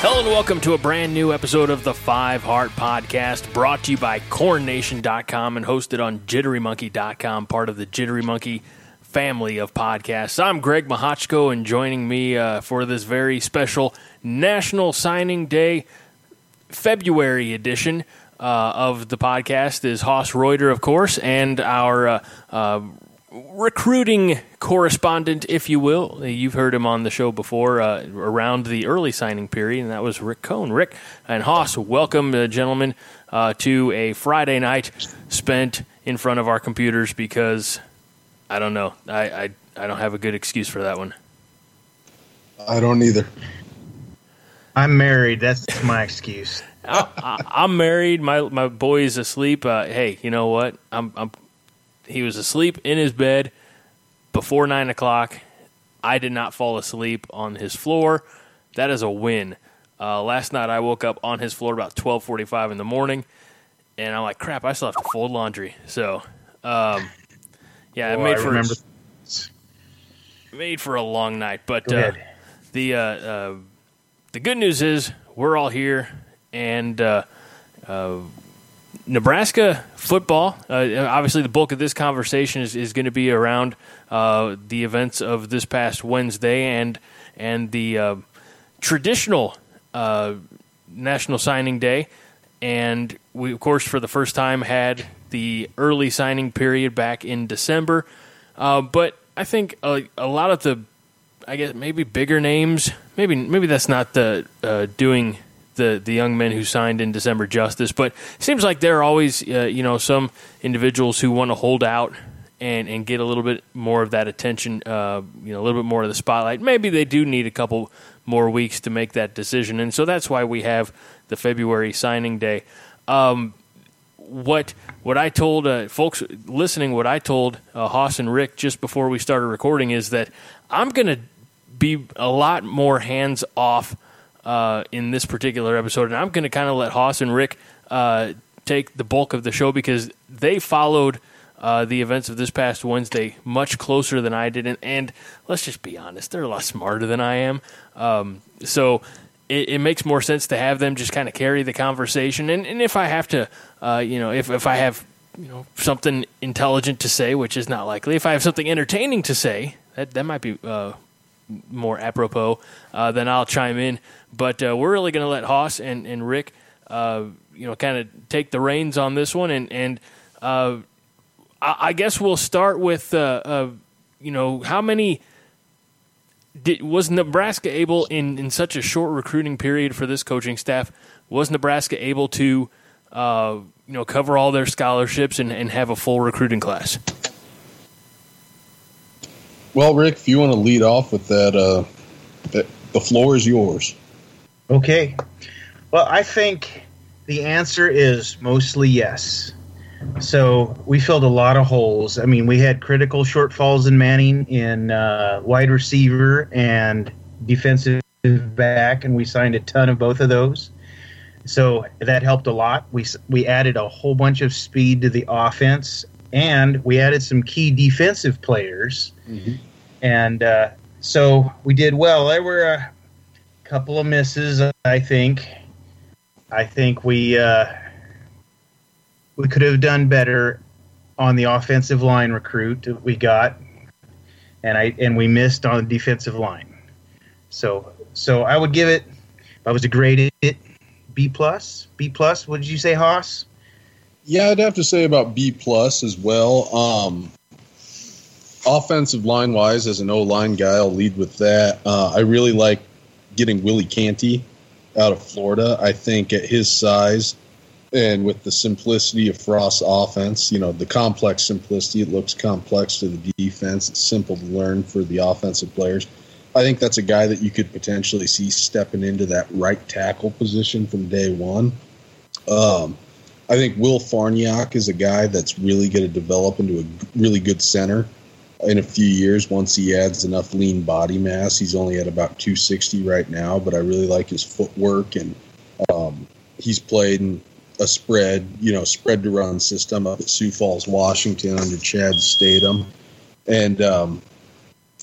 Hello and welcome to a brand new episode of the Five Heart Podcast, brought to you by CornNation.com and hosted on JitteryMonkey.com, part of the Jittery Monkey family of podcasts. I'm Greg Mahachko, and joining me for this very special National Signing Day February edition of the podcast is Hoss Reuter, of course, and our recruiting correspondent, if you will. You've heard him on the show before around the early signing period, and that was Rick Cohn. Rick and Hoss, welcome, gentlemen, to a Friday night spent in front of our computers because, I don't know, I don't have a good excuse for that one. I don't either. I'm married. That's my excuse. I'm married. My boy is asleep. Hey, you know what? He was asleep in his bed before 9 o'clock. I did not fall asleep on his floor. That is a win. Last night I woke up on his floor about 12:45 in the morning, and I'm like, crap, I still have to fold laundry. So, yeah, it made for a long night. But the good news is we're all here, and Nebraska football, obviously the bulk of this conversation is going to be around the events of this past Wednesday and the traditional National Signing Day. And we, of course, for the first time had the early signing period back in December. But I think a lot of the, I guess, maybe bigger names, maybe that's not the doing the young men who signed in December justice, but it seems like there are always some individuals who want to hold out and get a little bit more of that attention, a little bit more of the spotlight. Maybe they do need a couple more weeks to make that decision, and so that's why we have the February signing day. What I told folks listening, what I told Hoss and Rick just before we started recording is that I'm going to be a lot more hands off in this particular episode, and I'm going to kind of let Hoss and Rick take the bulk of the show because they followed the events of this past Wednesday much closer than I did, and let's just be honest, they're a lot smarter than I am, so it makes more sense to have them just kind of carry the conversation, and if I have to, if I have something intelligent to say, which is not likely, if I have something entertaining to say, that might be more apropos, then I'll chime in. But we're really going to let Hoss and Rick, kind of take the reins on this one. And I guess we'll start with, how many was Nebraska able in such a short recruiting period for this coaching staff? Was Nebraska able to, cover all their scholarships and have a full recruiting class? Well, Rick, if you want to lead off with that, the floor is yours. Okay. Well, I think the answer is mostly yes. So we filled a lot of holes. I mean, we had critical shortfalls in Manning in wide receiver and defensive back, and we signed a ton of both of those. So that helped a lot. We added a whole bunch of speed to the offense, and we added some key defensive players. Mm-hmm. And so we did well. There were a couple of misses, I think. I think we could have done better on the offensive line recruit that we got, and we missed on the defensive line. So I would give it, if I was to grade it, B plus. What did you say, Hoss? Yeah, I'd have to say about B plus as well. Offensive line-wise, as an O-line guy, I'll lead with that. I really like getting Willie Canty out of Florida. I think at his size and with the simplicity of Frost's offense, the complex simplicity, it looks complex to the defense. It's simple to learn for the offensive players. I think that's a guy that you could potentially see stepping into that right tackle position from day one. I think Will Farniak is a guy that's really going to develop into a really good center in a few years once he adds enough lean body mass. He's only at about 260 right now, but I really like his footwork, and he's played in a spread-to-run system up at Sioux Falls, Washington under Chad Statham. And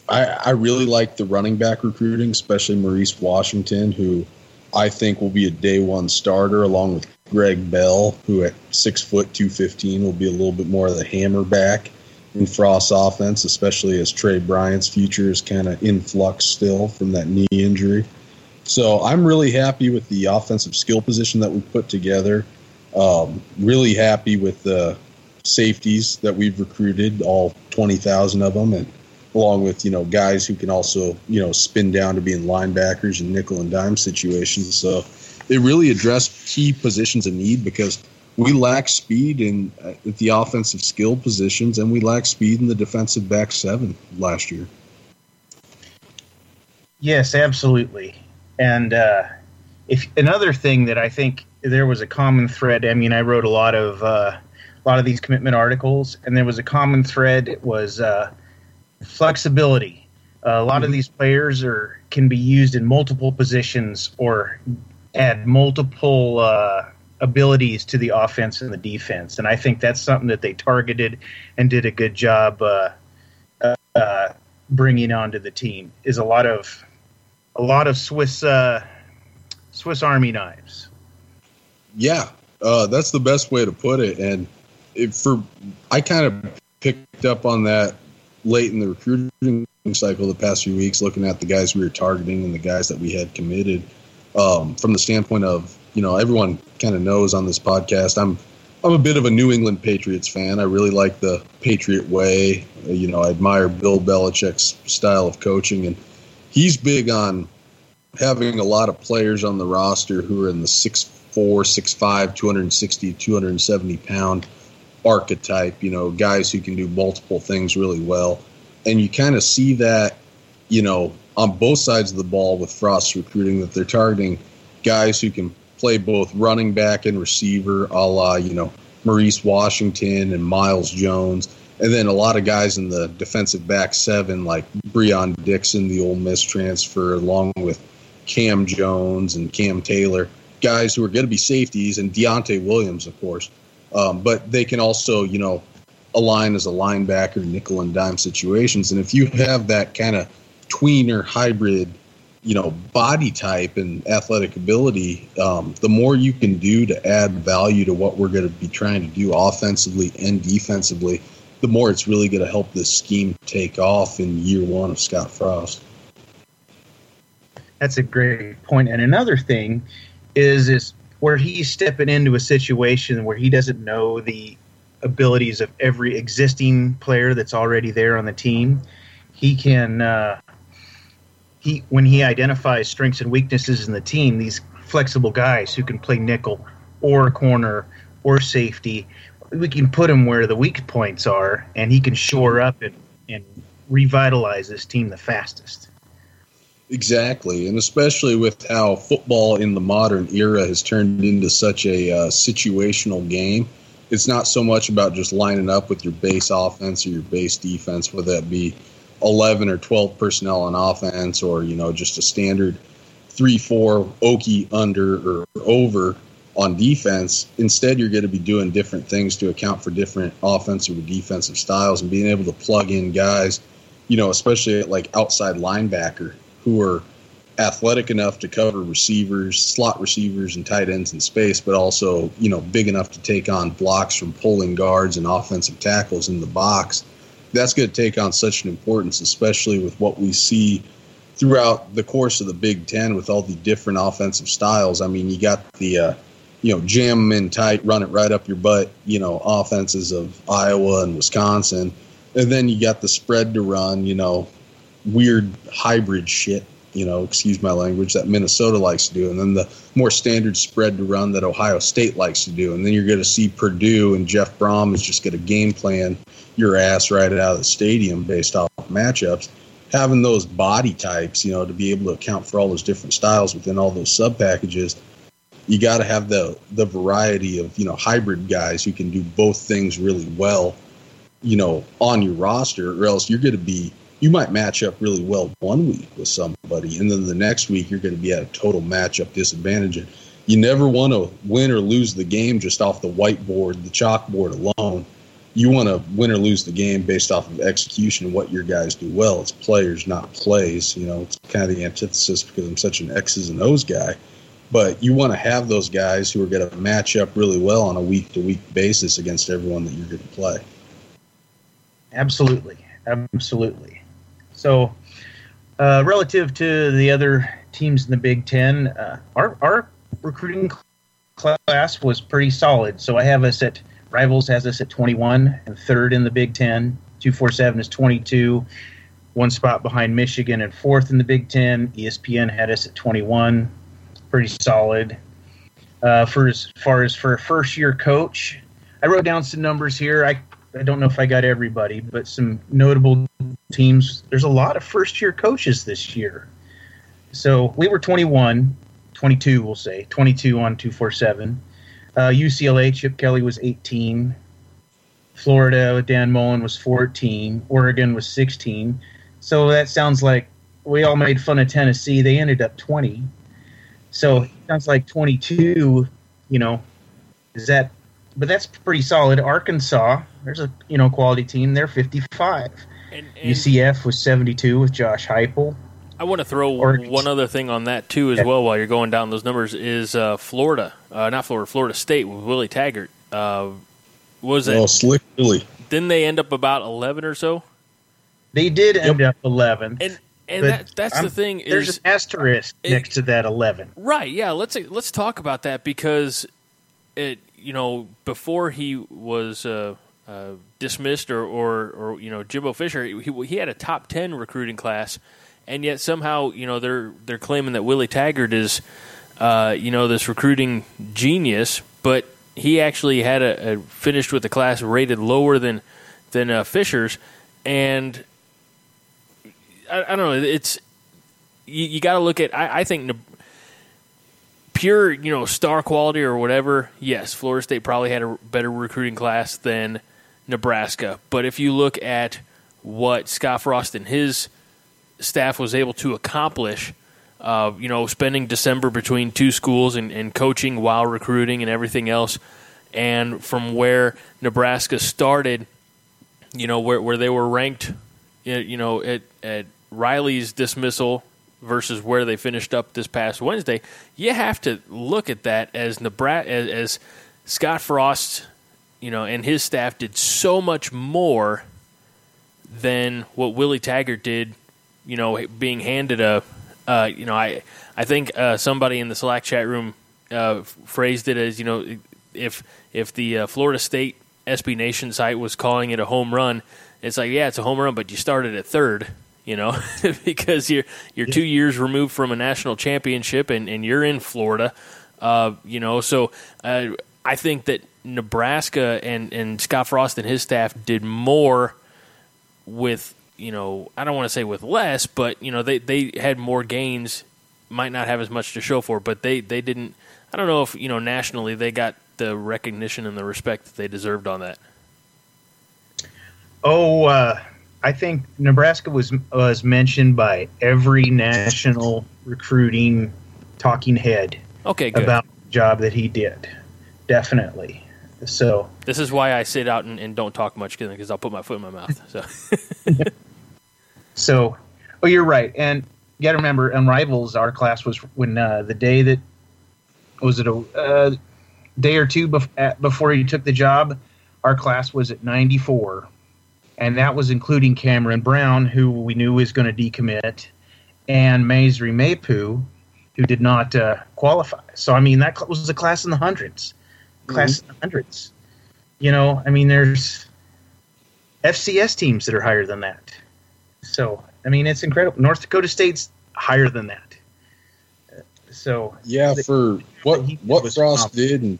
I really like the running back recruiting, especially Maurice Washington, who I think will be a day one starter, along with Greg Bell, who at 6 foot 215 will be a little bit more of the hammer back in Frost's offense, especially as Trey Bryant's future is kind of in flux still from that knee injury. So I'm really happy with the offensive skill position that we put together. Really happy with the safeties that we've recruited, all 20,000 of them, and along with, you know, guys who can also, you know, spin down to being linebackers in nickel and dime situations. So it really addressed key positions of need, because we lack speed in at the offensive skill positions, and we lack speed in the defensive back seven last year. Yes, absolutely. And if another thing that I think there was a common thread, I mean, I wrote a lot of these commitment articles, and there was a common thread. It was flexibility. A lot of these players can be used in multiple positions or add multiple abilities to the offense and the defense. And I think that's something that they targeted and did a good job bringing onto the team. Is a lot of Swiss Army knives. Yeah, that's the best way to put it. And I kind of picked up on that late in the recruiting cycle the past few weeks, looking at the guys we were targeting and the guys that we had committed. From the standpoint of, you know, everyone kind of knows on this podcast, I'm a bit of a New England Patriots fan. I really like the Patriot way. You know, I admire Bill Belichick's style of coaching, and he's big on having a lot of players on the roster who are in the 6'4", 6'5", 260, 270-pound archetype, you know, guys who can do multiple things really well. And you kind of see that, you know, on both sides of the ball with Frost's recruiting, that they're targeting guys who can play both running back and receiver, a la, you know, Maurice Washington and Miles Jones. And then a lot of guys in the defensive back seven, like Breon Dixon, the Ole Miss transfer, along with Cam Jones and Cam Taylor, guys who are going to be safeties, and Deontay Williams, of course. But they can also, you know, align as a linebacker, nickel and dime situations. And if you have that kind of tweener hybrid, you know, body type and athletic ability, the more you can do to add value to what we're going to be trying to do offensively and defensively, the more it's really going to help this scheme take off in year one of Scott Frost. That's a great point. And another thing is where he's stepping into a situation where he doesn't know the abilities of every existing player that's already there on the team. He can, when he identifies strengths and weaknesses in the team, these flexible guys who can play nickel or corner or safety, we can put him where the weak points are, and he can shore up and revitalize this team the fastest. Exactly, and especially with how football in the modern era has turned into such a situational game. It's not so much about just lining up with your base offense or your base defense, whether that be 11 or 12 personnel on offense or, you know, just a standard 3-4 Okie under or over on defense. Instead, you're going to be doing different things to account for different offensive or defensive styles, and being able to plug in guys, you know, especially like outside linebacker, who are athletic enough to cover receivers, slot receivers and tight ends in space, but also, you know, big enough to take on blocks from pulling guards and offensive tackles in the box. That's going to take on such an importance, especially with what we see throughout the course of the Big Ten with all the different offensive styles. I mean, you got the you know, jam them in tight, run it right up your butt, you know, offenses of Iowa and Wisconsin. And then you got the spread to run, you know, weird hybrid shit, you know, excuse my language, that Minnesota likes to do. And then the more standard spread to run that Ohio State likes to do. And then you're going to see Purdue, and Jeff Brom is just going to game plan your ass right out of the stadium based off matchups. having those body types, you know, to be able to account for all those different styles within all those sub packages, you got to have the variety of, you know, hybrid guys who can do both things really well, you know, on your roster, or else you're going to be, you might match up really well one week with somebody, and then the next week you're going to be at a total matchup disadvantage. And you never want to win or lose the game just off the whiteboard, the chalkboard alone. You want to win or lose the game based off of execution and what your guys do well. It's players, not plays. You know, it's kind of the antithesis because I'm such an X's and O's guy. But you want to have those guys who are going to match up really well on a week-to-week basis against everyone that you're going to play. Absolutely. Absolutely. So relative to the other teams in the Big Ten, our recruiting class was pretty solid. So I have us at Rivals has us at 21 and third in the Big Ten. 247 is 22, one spot behind Michigan and fourth in the Big Ten. ESPN had us at 21. Pretty solid. For as far as for a first-year coach, I wrote down some numbers here. I don't know if I got everybody, but some notable teams. There's a lot of first-year coaches this year. So we were 21, 22 we'll say, 22 on 247. UCLA, Chip Kelly was 18. Florida, Dan Mullen was 14. Oregon was 16. So that sounds like we all made fun of Tennessee. They ended up 20. So it sounds like 22, you know, is that – but that's pretty solid. Arkansas, there's a, you know, quality team. They're 55. And UCF was 72 with Josh Heupel. I want to throw one other thing on that, too, as well, while you're going down those numbers, is Florida State with Willie Taggart. Was it? Oh, slick Willie. Didn't they end up about 11 or so? They did end up 11. And that's the thing. There's an asterisk next to that 11. Right, yeah. Let's talk about that because, before he was dismissed or Jimbo Fisher, he had a top 10 recruiting class, and yet somehow, you know, they're claiming that Willie Taggart is, this recruiting genius, but he actually had finished with a class rated lower than Fisher's, and I don't know. It's you got to look at. I think pure, star quality or whatever. Yes, Florida State probably had a better recruiting class than Nebraska. But if you look at what Scott Frost and his staff was able to accomplish, spending December between two schools and coaching while recruiting and everything else, and from where Nebraska started, where they were ranked, at Riley's dismissal versus where they finished up this past Wednesday, you have to look at that as Nebraska, as Scott Frost, and his staff did so much more than what Willie Taggart did, being handed I think somebody in the Slack chat room phrased it as, if the Florida State SB Nation site was calling it a home run, it's like, yeah, it's a home run, but you started at third. Because you're 2 years removed from a national championship and you're in Florida, So I think that Nebraska and Scott Frost and his staff did more with, I don't want to say with less, but, they had more gains, might not have as much to show for, but they didn't – I don't know if, nationally they got the recognition and the respect that they deserved on that. Oh, I think Nebraska was mentioned by every national recruiting talking head. Okay, good. About the job that he did, definitely. So this is why I sit out and don't talk much because I'll put my foot in my mouth. So, you're right, and you got to remember on Rivals, our class was when the day that was it a day or two before he took the job, our class was at 94. And that was including Cameron Brown, who we knew was going to decommit, and Maisri Mapu, who did not qualify. So, I mean, that was a class in the hundreds. There's FCS teams that are higher than that. So, I mean, it's incredible. North Dakota State's higher than that. For what Frost did.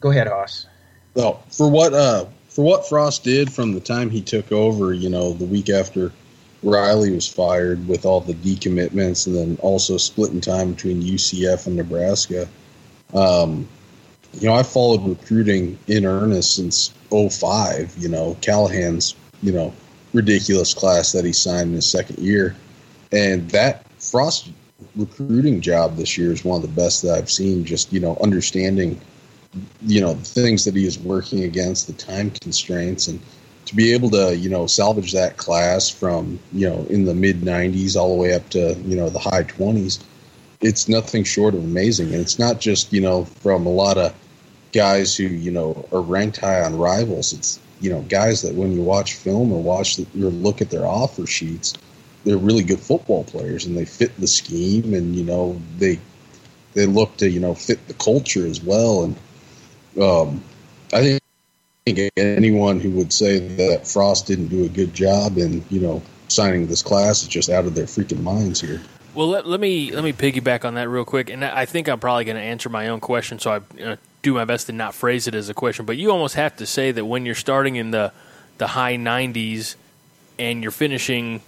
Go ahead, Hoss. No, for what for what Frost did from the time he took over, you know, the week after Riley was fired with all the decommitments and then also splitting time between UCF and Nebraska. You know, I followed recruiting in earnest since 2005, you know, Callahan's, you know, ridiculous class that he signed in his second year. And that Frost recruiting job this year is one of the best that I've seen, just, you know, understanding, you know, the things that he is working against, the time constraints, and to be able to, you know, salvage that class from, you know, in the mid-90s all the way up to, you know, the high 20s, it's nothing short of amazing. And it's not just, you know, from a lot of guys who, you know, are ranked high on rivals. It's, you know, guys that when you watch film or watch or look at their offer sheets, they're really good football players and they fit the scheme, and, you know, they look to, you know, fit the culture as well. And I think anyone who would say that Frost didn't do a good job in, you know, signing this class is just out of their freaking minds here. Well, let me piggyback on that real quick, and I think I'm probably going to answer my own question, so I do my best to not phrase it as a question. But you almost have to say that when you're starting in the high 90s and you're finishing,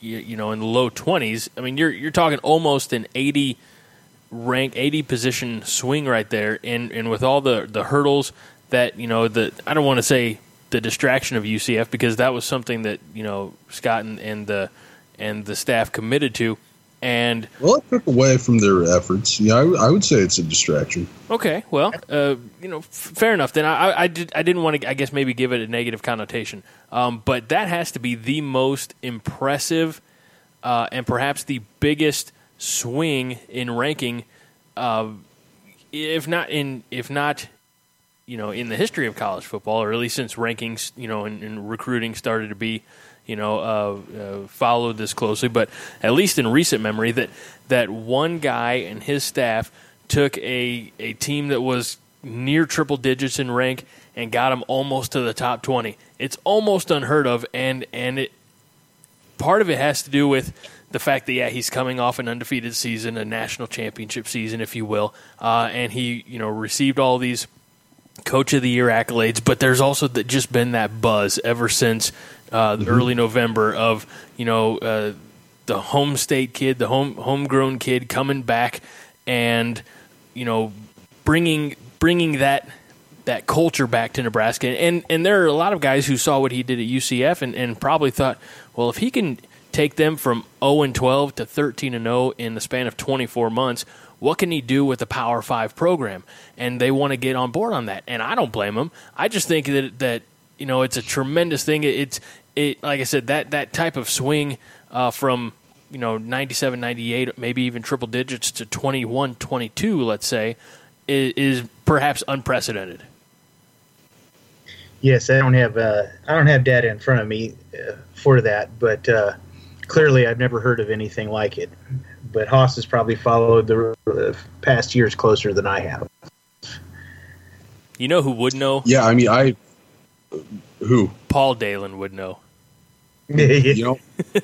you know, in the low 20s, I mean, you're talking almost an 80 rank, 80 position swing right there, and with all the hurdles that, you know, I don't want to say the distraction of UCF, because that was something that, you know, Scott and the staff committed to. And well, it took away from their efforts. Yeah, I would say it's a distraction. Okay, well, you know, fair enough. Then I didn't want to, I guess, maybe give it a negative connotation. But that has to be the most impressive and perhaps the biggest swing in ranking, if not, you know, in the history of college football, or at least since rankings, you know, and recruiting started to be, you know, followed this closely, but at least in recent memory, that one guy and his staff took a team that was near triple digits in rank and got them almost to the top 20. It's almost unheard of, and it, part of it has to do with the fact that, yeah, he's coming off an undefeated season, a national championship season, if you will, and he, you know, received all these Coach of the Year accolades, but there's also just been that buzz ever since early November of, you know, the home state kid, the homegrown kid coming back and, you know, bringing that culture back to Nebraska. And there are a lot of guys who saw what he did at UCF and probably thought, well, if he can take them from 0-12 to 13-0 in the span of 24 months, what can he do with a Power 5 program? And they want to get on board on that. And I don't blame them. I just think that you know, it's a tremendous thing. It like I said, that type of swing from, you know, 97, 98, maybe even triple digits to 21, 22, let's say, is perhaps unprecedented. Yes, I don't have data in front of me for that, but clearly I've never heard of anything like it. But Hoss has probably followed the past years closer than I have. You know who would know? Yeah, I mean, who? Paul Dalen would know. You know,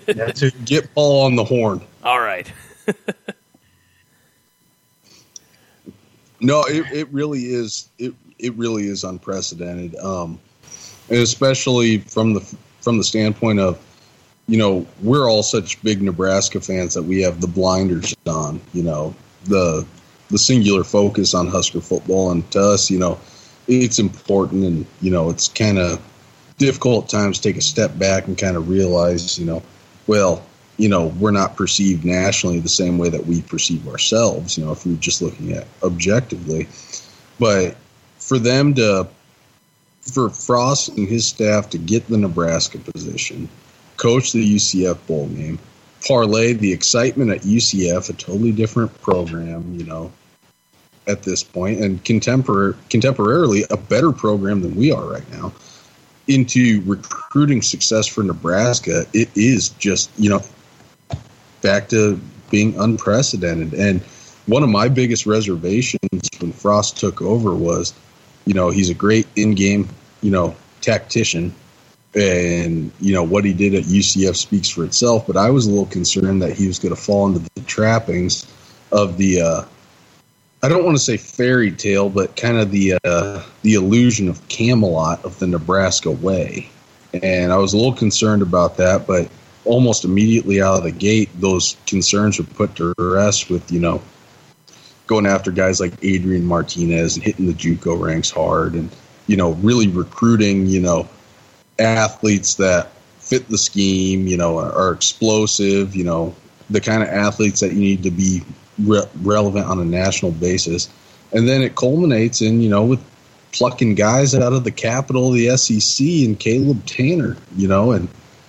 that's who. Get Paul on the horn. All right. No, it really is unprecedented, and especially from the standpoint of, you know, we're all such big Nebraska fans that we have the blinders on, you know, the singular focus on Husker football. And to us, you know, it's important, and, you know, it's kind of difficult at times to take a step back and kind of realize, you know, well, you know, we're not perceived nationally the same way that we perceive ourselves, you know, if we're just looking at objectively. But for Frost and his staff to get the Nebraska position, coach the UCF bowl game, parlay the excitement at UCF, a totally different program, you know, at this point, and contemporarily a better program than we are right now, into recruiting success for Nebraska, it is just, you know, back to being unprecedented. And one of my biggest reservations when Frost took over was, you know, he's a great in-game, you know, tactician. And, you know, what he did at UCF speaks for itself, but I was a little concerned that he was going to fall into the trappings of the I don't want to say fairy tale, but kind of the illusion of Camelot of the Nebraska way. And I was a little concerned about that, but almost immediately out of the gate, those concerns were put to rest with, you know, going after guys like Adrian Martinez and hitting the JUCO ranks hard and, you know, really recruiting, you know, athletes that fit the scheme, you know, are explosive, you know, the kind of athletes that you need to be relevant on a national basis. And then it culminates in, you know, with plucking guys out of the capital of the SEC and Caleb Tanner, you know, and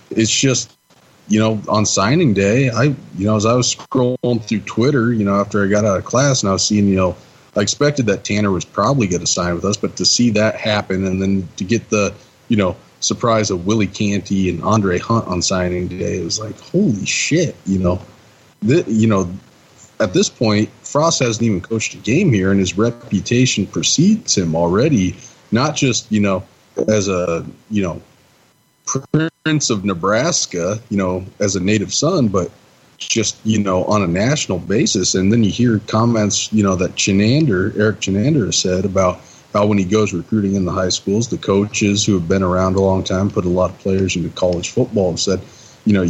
it's just, you know, on signing day, as I was scrolling through Twitter, you know, after I got out of class and I was seeing, you know, I expected that Tanner was probably going to sign with us, but to see that happen and then to get the, you know, surprise of Willie Canty and Andre Hunt on signing day, it was like, holy shit, you know, at this point, Frost hasn't even coached a game here, and his reputation precedes him already, not just, you know, as a, you know, Prince of Nebraska, you know, as a native son, but just, you know, on a national basis. And then you hear comments, you know, that Eric Chenander has said about how when he goes recruiting in the high schools, the coaches who have been around a long time, put a lot of players into college football and said, you know,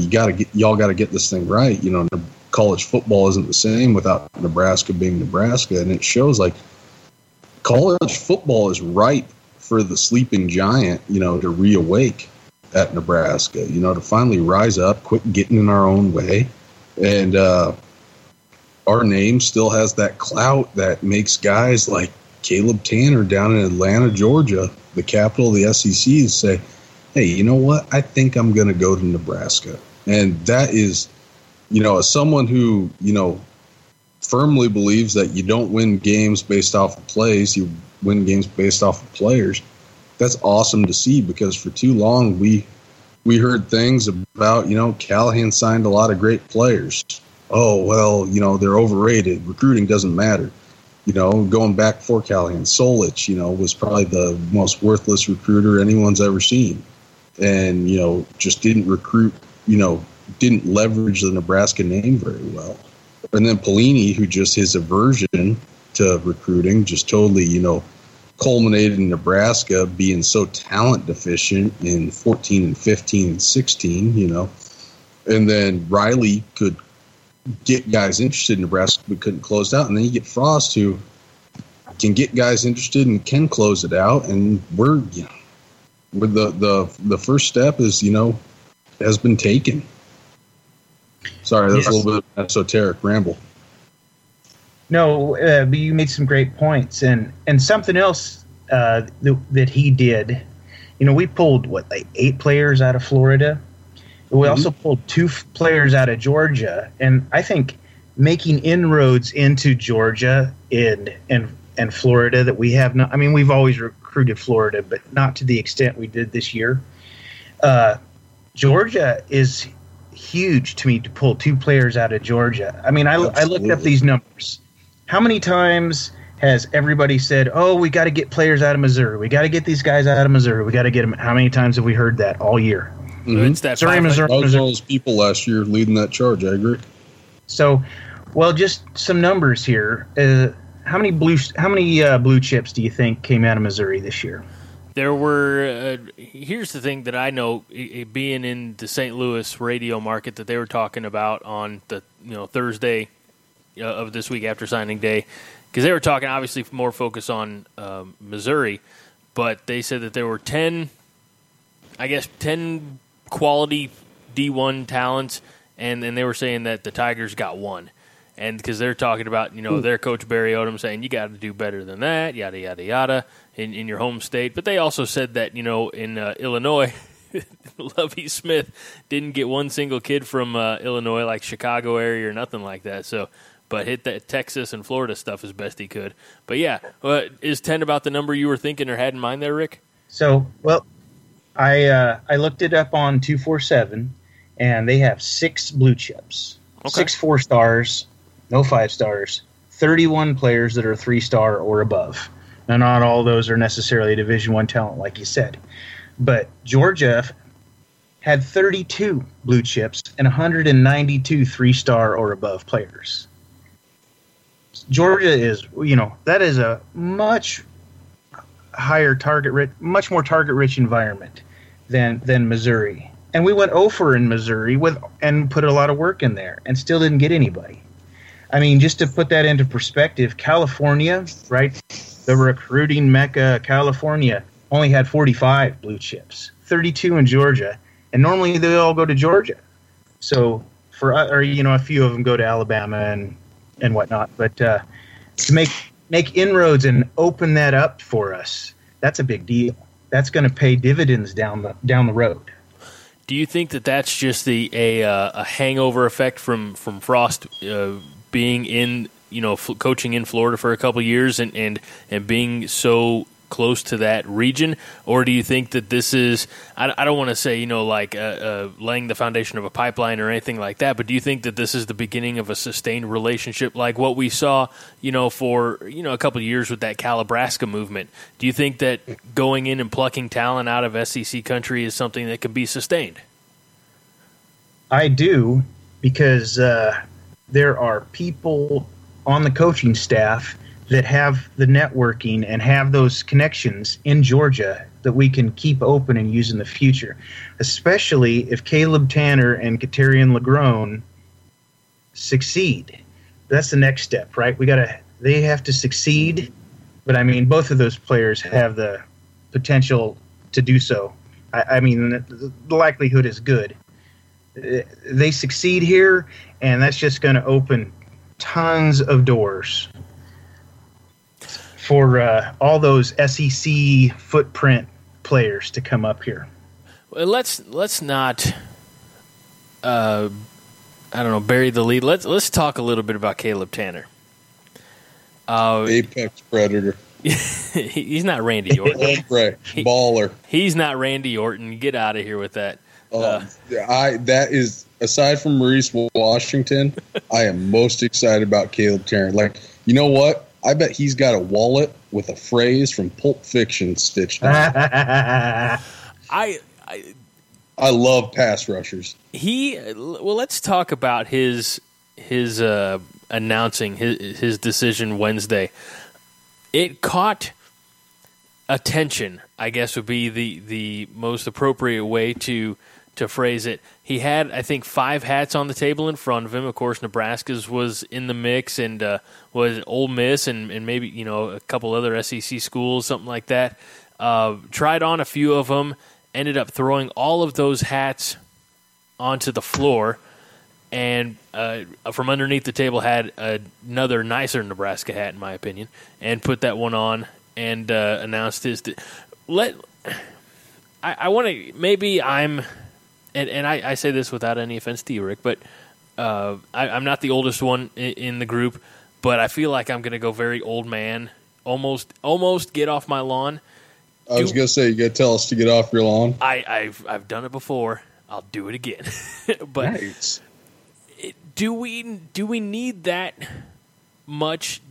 y'all got to get this thing right. You know, college football isn't the same without Nebraska being Nebraska. And it shows, like, college football is ripe for the sleeping giant, you know, to reawake at Nebraska, you know, to finally rise up, quit getting in our own way. And our name still has that clout that makes guys like Caleb Tanner down in Atlanta, Georgia, the capital of the SEC, say, hey, you know what? I think I'm going to go to Nebraska. And that is, you know, as someone who, you know, firmly believes that you don't win games based off of plays, you win games based off of players, that's awesome to see, because for too long we heard things about, you know, Callahan signed a lot of great players. Oh, well, you know, they're overrated. Recruiting doesn't matter. You know, going back before Callahan, Solich, you know, was probably the most worthless recruiter anyone's ever seen. And, you know, just didn't recruit, you know, didn't leverage the Nebraska name very well. And then Pelini, who just his aversion to recruiting just totally, you know, culminated in Nebraska being so talent deficient in 14 and 15 and 16, you know. And then Riley could get guys interested in Nebraska but couldn't close it out. And then you get Frost, who can get guys interested and can close it out. And we're, you know, with the first step is, you know, has been taken. Sorry, that's a little bit of an esoteric ramble. No, but you made some great points. And something else that he did, you know, we pulled, like 8 players out of Florida? We also pulled 2 players out of Georgia. And I think making inroads into Georgia and Florida that we have not – I mean, we've always recruited Florida, but not to the extent we did this year. Georgia is huge to me to pull 2 players out of Georgia. I mean, I looked up these numbers. How many times has everybody said, oh, we got to get players out of Missouri. We got to get these guys out of Missouri. We got to get them. How many times have we heard that all year? Mm-hmm. It's that Missouri. Those people last year leading that charge, I agree. So, well, just some numbers here. How many blue chips do you think came out of Missouri this year? There were here's the thing that I know, being in the St. Louis radio market that they were talking about on the, you know, Thursday of this week after signing day, because they were talking obviously more focus on Missouri, but they said that there were 10 quality D1 talents, and they were saying that the Tigers got 1, and because they're talking about, you know, their coach Barry Odom saying you got to do better than that, yada yada yada, in your home state. But they also said that, you know, in Illinois. Lovie Smith didn't get one single kid from Illinois, like Chicago area or nothing like that. So, but hit that Texas and Florida stuff as best he could. But yeah, is 10 about the number you were thinking or had in mind there, Rick? So, well, I looked it up on 247, and they have 6 blue chips, okay. 6 4-stars, no 5-stars, 31 players that are 3-star or above. Now, not all those are necessarily Division I talent, like you said. But Georgia had 32 blue chips and 192 3-star or above players. Georgia is, you know, that is a much higher target rich, much more target rich environment than Missouri. And we went over in Missouri and put a lot of work in there and still didn't get anybody. I mean, just to put that into perspective, California, right, the recruiting mecca, California, only had 45 blue chips, 32 in Georgia, and normally they all go to Georgia. So a few of them go to Alabama and whatnot. But to make inroads and open that up for us, that's a big deal. That's going to pay dividends down the road. Do you think that that's just a hangover effect from Frost being in, you know, coaching in Florida for a couple of years and being so close to that region? Or do you think that this is, I don't want to say, you know, like laying the foundation of a pipeline or anything like that, but do you think that this is the beginning of a sustained relationship like what we saw, you know, for, you know, a couple of years with that Calabrasca movement? Do you think that going in and plucking talent out of SEC country is something that can be sustained? I do, because there are people on the coaching staff that have the networking and have those connections in Georgia that we can keep open and use in the future, especially if Caleb Tanner and Katerian Legrone succeed. That's the next step, right? They have to succeed, but I mean, both of those players have the potential to do so. I mean, the likelihood is good. They succeed here, and that's just going to open tons of doors for all those SEC footprint players to come up here. Well, let's not, bury the lead. Let's talk a little bit about Caleb Tanner. Apex predator. He's not Randy Orton. Right, baller. He's not Randy Orton. Get out of here with that. That is, aside from Maurice Washington, I am most excited about Caleb Tanner. Like, you know what? I bet he's got a wallet with a phrase from Pulp Fiction stitched on it. I love pass rushers. Let's talk about his announcing his decision Wednesday. It caught attention, I guess would be the most appropriate way to phrase it. He had, I think, 5 hats on the table in front of him. Of course, Nebraska's was in the mix, and was Ole Miss, and maybe, you know, a couple other SEC schools, something like that. Tried on a few of them, ended up throwing all of those hats onto the floor, and from underneath the table had another nicer Nebraska hat, in my opinion, and put that one on and announced his. I want to. Maybe I'm. And I say this without any offense to you, Rick, but I'm not the oldest one in the group, but I feel like I'm going to go very old man, almost get off my lawn. I was going to say, you got to tell us to get off your lawn. I've done it before. I'll do it again. But nice. Do we need that much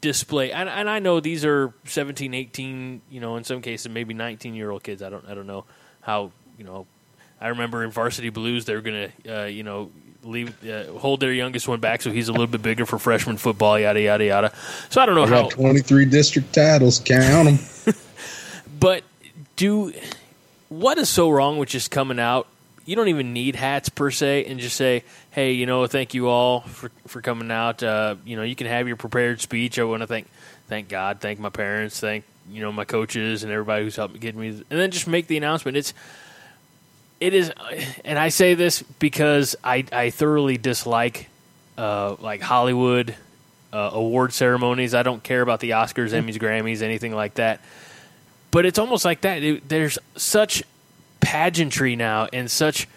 display? And I know these are 17, 18, you know, in some cases maybe 19-year-old kids. I don't know how, you know. I remember in Varsity Blues they were going to, hold their youngest one back so he's a little bit bigger for freshman football, yada, yada, yada. So I don't know how. 23 district titles, count them. But what is so wrong with just coming out? You don't even need hats per se, and just say, hey, you know, thank you all for coming out. You know, you can have your prepared speech. I want to thank God, thank my parents, thank, you know, my coaches and everybody who's helped get me. And then just make the announcement. It is, and I say this because I thoroughly dislike like Hollywood award ceremonies. I don't care about the Oscars, Emmys, Grammys, anything like that. But it's almost like that. There's such pageantry now and such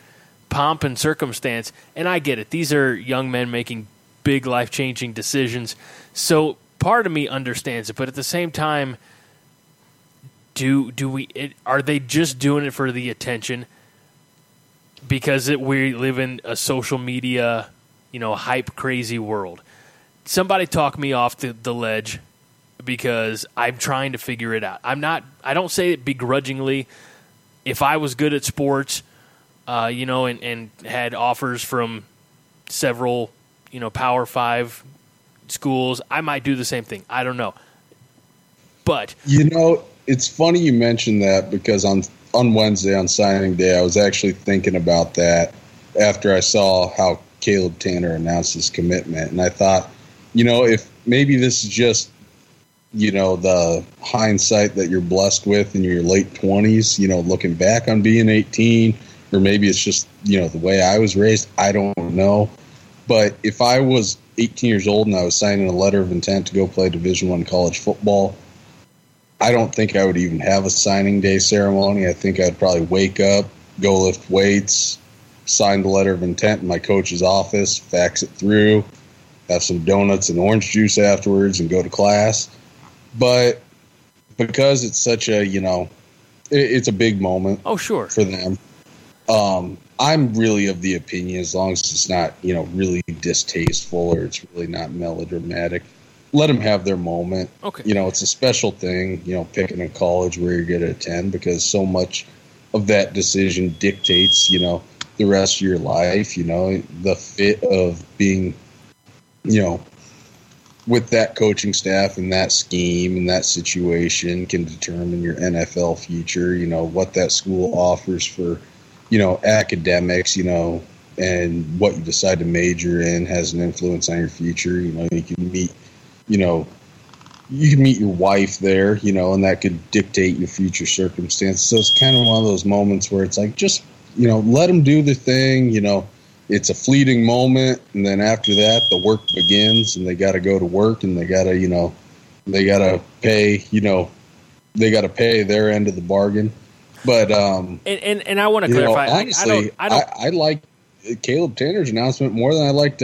pomp and circumstance. And I get it. These are young men making big life-changing decisions. So part of me understands it, but at the same time, are they just doing it for the attention? Because we live in a social media, you know, hype crazy world. Somebody talk me off the ledge, because I'm trying to figure it out. I don't say it begrudgingly. If I was good at sports, you know, and had offers from several, you know, Power 5 schools. I might do the same thing. I don't know. But you know, it's funny you mentioned that, because on Wednesday, on signing day, I was actually thinking about that after I saw how Caleb Tanner announced his commitment. And I thought, you know, if maybe this is just, you know, the hindsight that you're blessed with in your late 20s, you know, looking back on being 18, or maybe it's just, you know, the way I was raised. I don't know. But if I was 18 years old and I was signing a letter of intent to go play Division I college football, I don't think I would even have a signing day ceremony. I think I'd probably wake up, go lift weights, sign the letter of intent in my coach's office, fax it through, have some donuts and orange juice afterwards, and go to class. But because it's such a, you know, it's a big moment. Oh, sure. For them. I'm really of the opinion, as long as it's not, you know, really distasteful or it's really not melodramatic, let them have their moment. Okay. You know, it's a special thing, you know, picking a college where you're going to attend, because so much of that decision dictates, you know, the rest of your life, you know, the fit of being, you know, with that coaching staff and that scheme and that situation can determine your NFL future, you know, what that school offers for, you know, academics, you know, and what you decide to major in has an influence on your future. You know, you can meet your wife there, you know, and that could dictate your future circumstances. So it's kind of one of those moments where it's like, just, you know, let them do their thing. You know, it's a fleeting moment, and then after that, the work begins, and they got to go to work, and they got to pay their end of the bargain. But and I want to clarify. You know, honestly, I like Caleb Tanner's announcement more than I liked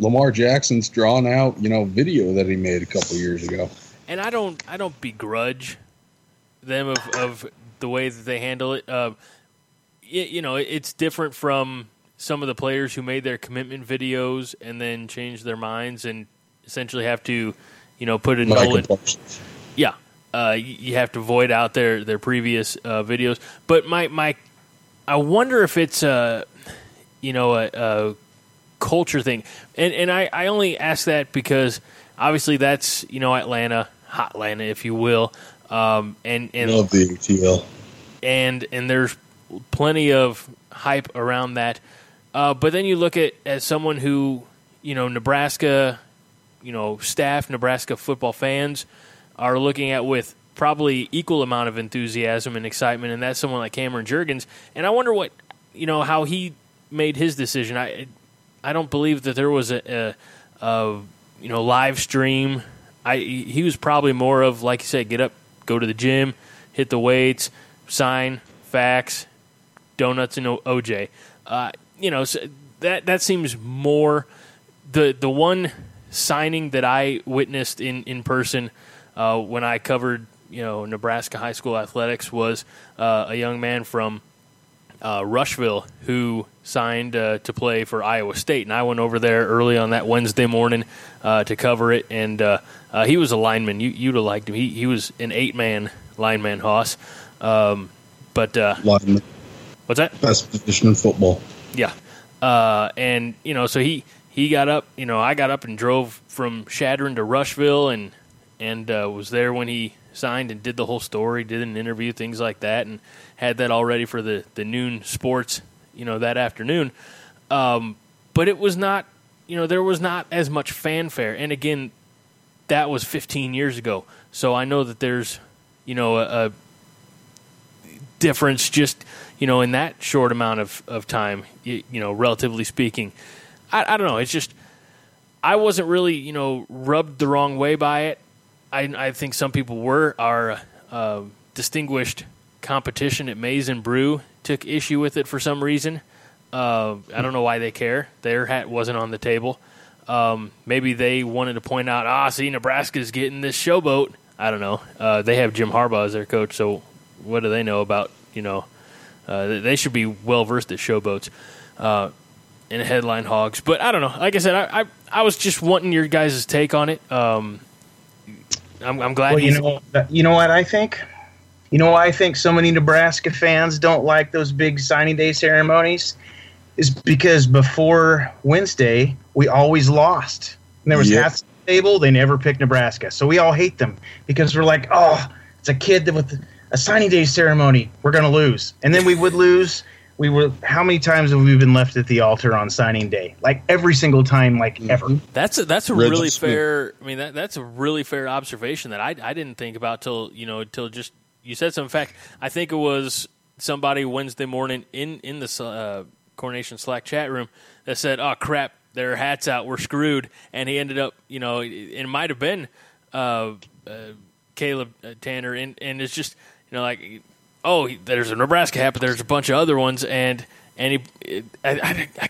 Lamar Jackson's drawn out, you know, video that he made a couple years ago. And I don't begrudge them of the way that they handle it. You know, it's different from some of the players who made their commitment videos and then changed their minds and essentially have to, you know, put a null in. Yeah, you have to void out their previous videos. But I wonder if it's a culture thing. And I only ask that because obviously that's, you know, Atlanta, hot Atlanta, if you will. And love the ATL. And there's plenty of hype around that, but then you look at as someone who, you know, Nebraska, you know, staff, Nebraska football fans are looking at with probably equal amount of enthusiasm and excitement, and that's someone like Cameron Jurgens. And I wonder what, you know, how he made his decision. I don't believe that there was a you know, live stream. He was probably more of, like you said, get up, go to the gym, hit the weights, sign, fax, donuts and OJ, you know, so that seems more the one signing that I witnessed in person when I covered, you know, Nebraska high school athletics was a young man from Rushville who signed to play for Iowa State, and I went over there early on that Wednesday morning to cover it, and he was a lineman. You'd have liked him. He was an 8-man lineman, Hoss, but lineman. What's that? Best position in football. Yeah. And, you know, so he got up, you know, I got up and drove from Shattern to Rushville and was there when he signed and did the whole story, did an interview, things like that, and had that all ready for the noon sports, you know, that afternoon. But it was not, you know, there was not as much fanfare. And, again, that was 15 years ago. So I know that there's, you know, a difference just, you know, in that short amount of time, you know, relatively speaking. I don't know. It's just I wasn't really, you know, rubbed the wrong way by it. I think some people were. Our distinguished competition at Maize and Brew took issue with it for some reason. I don't know why they care. Their hat wasn't on the table. Maybe they wanted to point out, see, Nebraska's getting this showboat. I don't know. They have Jim Harbaugh as their coach, so what do they know about, you know, they should be well-versed at showboats and headline hogs. But I don't know. Like I said, I was just wanting your guys' take on it. I'm glad. Well, you know what I think? You know why I think so many Nebraska fans don't like those big signing day ceremonies? Is because before Wednesday, we always lost. And there was half table, they never pick Nebraska. So we all hate them because we're like, oh, it's a kid with a signing day ceremony. We're going to lose. And then we would lose. We were. How many times have we been left at the altar on signing day? Like every single time, like ever. That's a really fair. I mean, that's a really fair observation that I didn't think about till just you said some. In fact, I think it was somebody Wednesday morning in the CornNation Slack chat room that said, "Oh crap, their hat's out, we're screwed." And he ended up, it might have been Caleb Tanner, and it's just like. Oh, there's a Nebraska hat, but there's a bunch of other ones, and I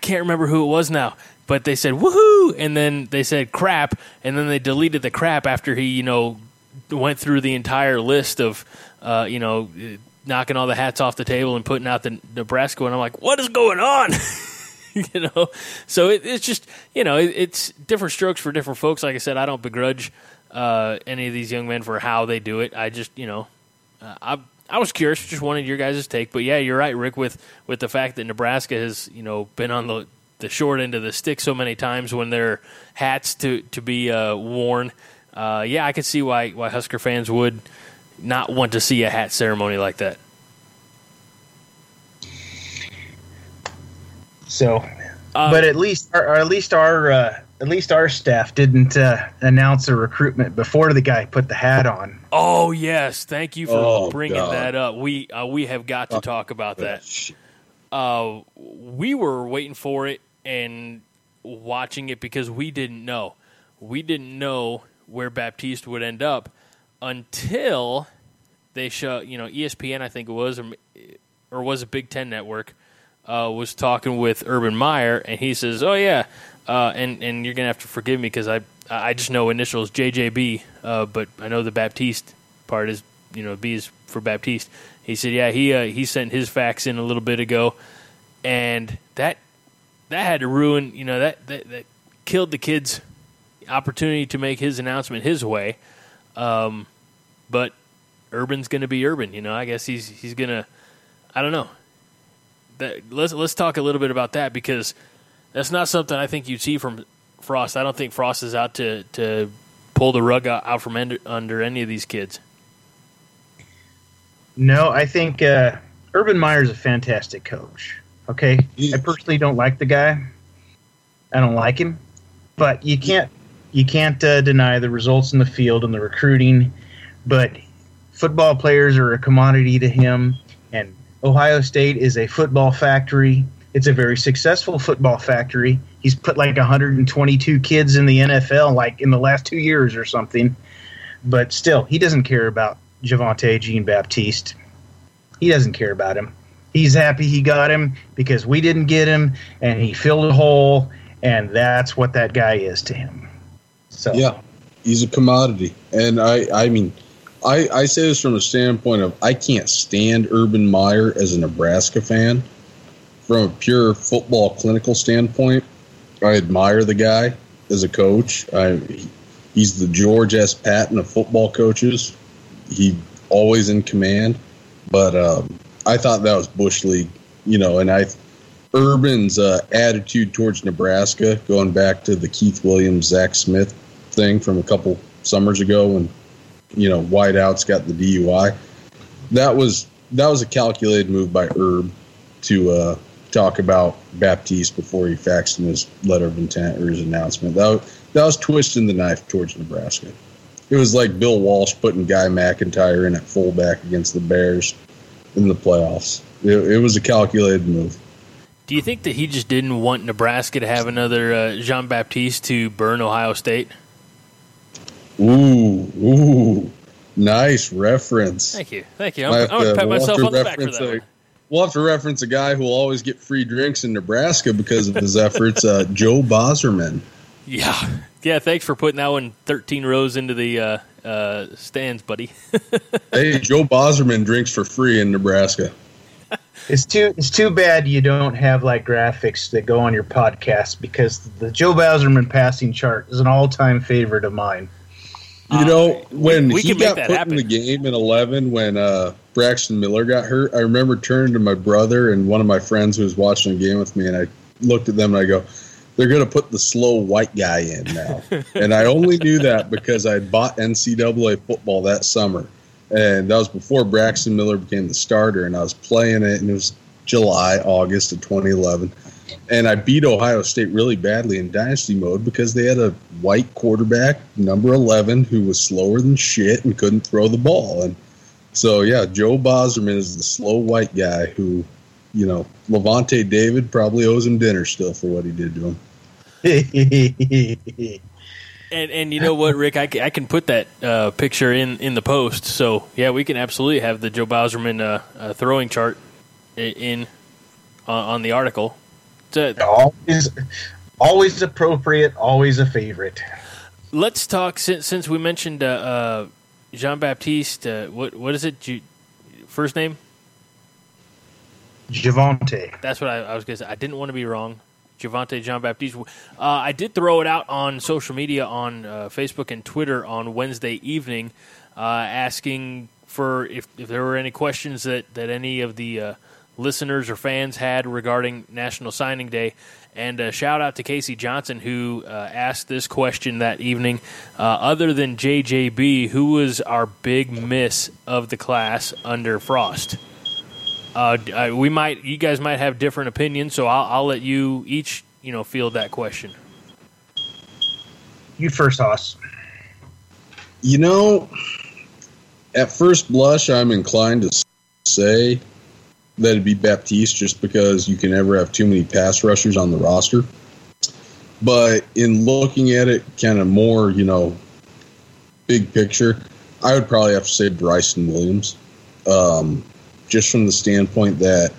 can't remember who it was now, but they said woohoo, and then they said crap, and then they deleted the crap after he went through the entire list of knocking all the hats off the table and putting out the Nebraska one. I'm like, what is going on? So it's just it's different strokes for different folks. Like I said, I don't begrudge any of these young men for how they do it. I just I was curious, just wanted your guys' take. But, yeah, you're right, Rick, with the fact that Nebraska has, been on the short end of the stick so many times when their hats to be worn. I could see why Husker fans would not want to see a hat ceremony like that. So, but at least our staff didn't announce a recruitment before the guy put the hat on. Oh, yes. Thank you for bringing that up. We have got to talk about that. We were waiting for it and watching it because we didn't know. We didn't know where Baptiste would end up until they show, ESPN, I think it was, or was a Big Ten network, was talking with Urban Meyer, and he says, oh, yeah, and you're going to have to forgive me because I just know initials JJB, but I know the Baptiste part is, B is for Baptiste. He said, yeah, he sent his fax in a little bit ago, and that had to ruin, that killed the kid's opportunity to make his announcement his way. But Urban's going to be Urban, I guess he's going to, I don't know. Let's talk a little bit about that because that's not something I think you'd see from Frost. I don't think Frost is out to pull the rug out from under any of these kids. No, I think Urban Meyer's a fantastic coach. Okay? I personally don't like the guy. I don't like him. But you can't deny the results in the field and the recruiting. But football players are a commodity to him, and Ohio State is a football factory. It's a very successful football factory. He's put like 122 kids in the NFL like in the last 2 years or something. But still, he doesn't care about Javonte Jean-Baptiste. He doesn't care about him. He's happy he got him because we didn't get him, and he filled a hole, and that's what that guy is to him. So yeah, he's a commodity. And I mean, I say this from the standpoint of I can't stand Urban Meyer as a Nebraska fan. From a pure football clinical standpoint, I admire the guy as a coach. He's the George S. Patton of football coaches. He always in command. But I thought that was Bush League, and Urban's attitude towards Nebraska, going back to the Keith Williams, Zach Smith thing from a couple summers ago when, wideouts got the DUI. That was a calculated move by Herb to talk about Baptiste before he faxed him his letter of intent or his announcement. That was twisting the knife towards Nebraska. It was like Bill Walsh putting Guy McIntyre in at fullback against the Bears in the playoffs. It was a calculated move. Do you think that he just didn't want Nebraska to have another Jean-Baptiste to burn Ohio State? Ooh, nice reference. Thank you. I'm going to pat myself on the back for that one. We'll have to reference a guy who will always get free drinks in Nebraska because of his efforts, Joe Boserman. Yeah. Thanks for putting that one 13 rows into the stands, buddy. Hey, Joe Boserman drinks for free in Nebraska. It's too bad you don't have like graphics that go on your podcast because the Joe Boserman passing chart is an all-time favorite of mine. When we he got put happen. In the game in 11 when Braxton Miller got hurt, I remember turning to my brother and one of my friends who was watching the game with me, and I looked at them and I go, they're going to put the slow white guy in now. And I only knew that because I bought NCAA football that summer. And that was before Braxton Miller became the starter, and I was playing it, and it was July, August of 2011. And I beat Ohio State really badly in dynasty mode because they had a white quarterback, number 11, who was slower than shit and couldn't throw the ball. And so, yeah, Joe Boserman is the slow white guy who, you know, Levante David probably owes him dinner still for what he did to him. And you know what, Rick, I can put that picture in the post. So, yeah, we can absolutely have the Joe Boserman throwing chart in on the article. Always appropriate, always a favorite. Let's talk, since we mentioned Jean-Baptiste, what is it, first name? Javonte. That's what I was going to say. I didn't want to be wrong. Javonte Jean-Baptiste. I did throw it out on social media, on Facebook and Twitter on Wednesday evening, asking for if there were any questions that any of the listeners or fans had regarding National Signing Day. And a shout-out to Casey Johnson, who asked this question that evening. Other than JJB, who was our big miss of the class under Frost? You guys might have different opinions, so I'll let you each, field that question. You first, Hoss. At first blush, I'm inclined to say that it'd be Baptiste, just because you can never have too many pass rushers on the roster. But in looking at it, kind of more, big picture, I would probably have to say Bryson Williams. Just from the standpoint that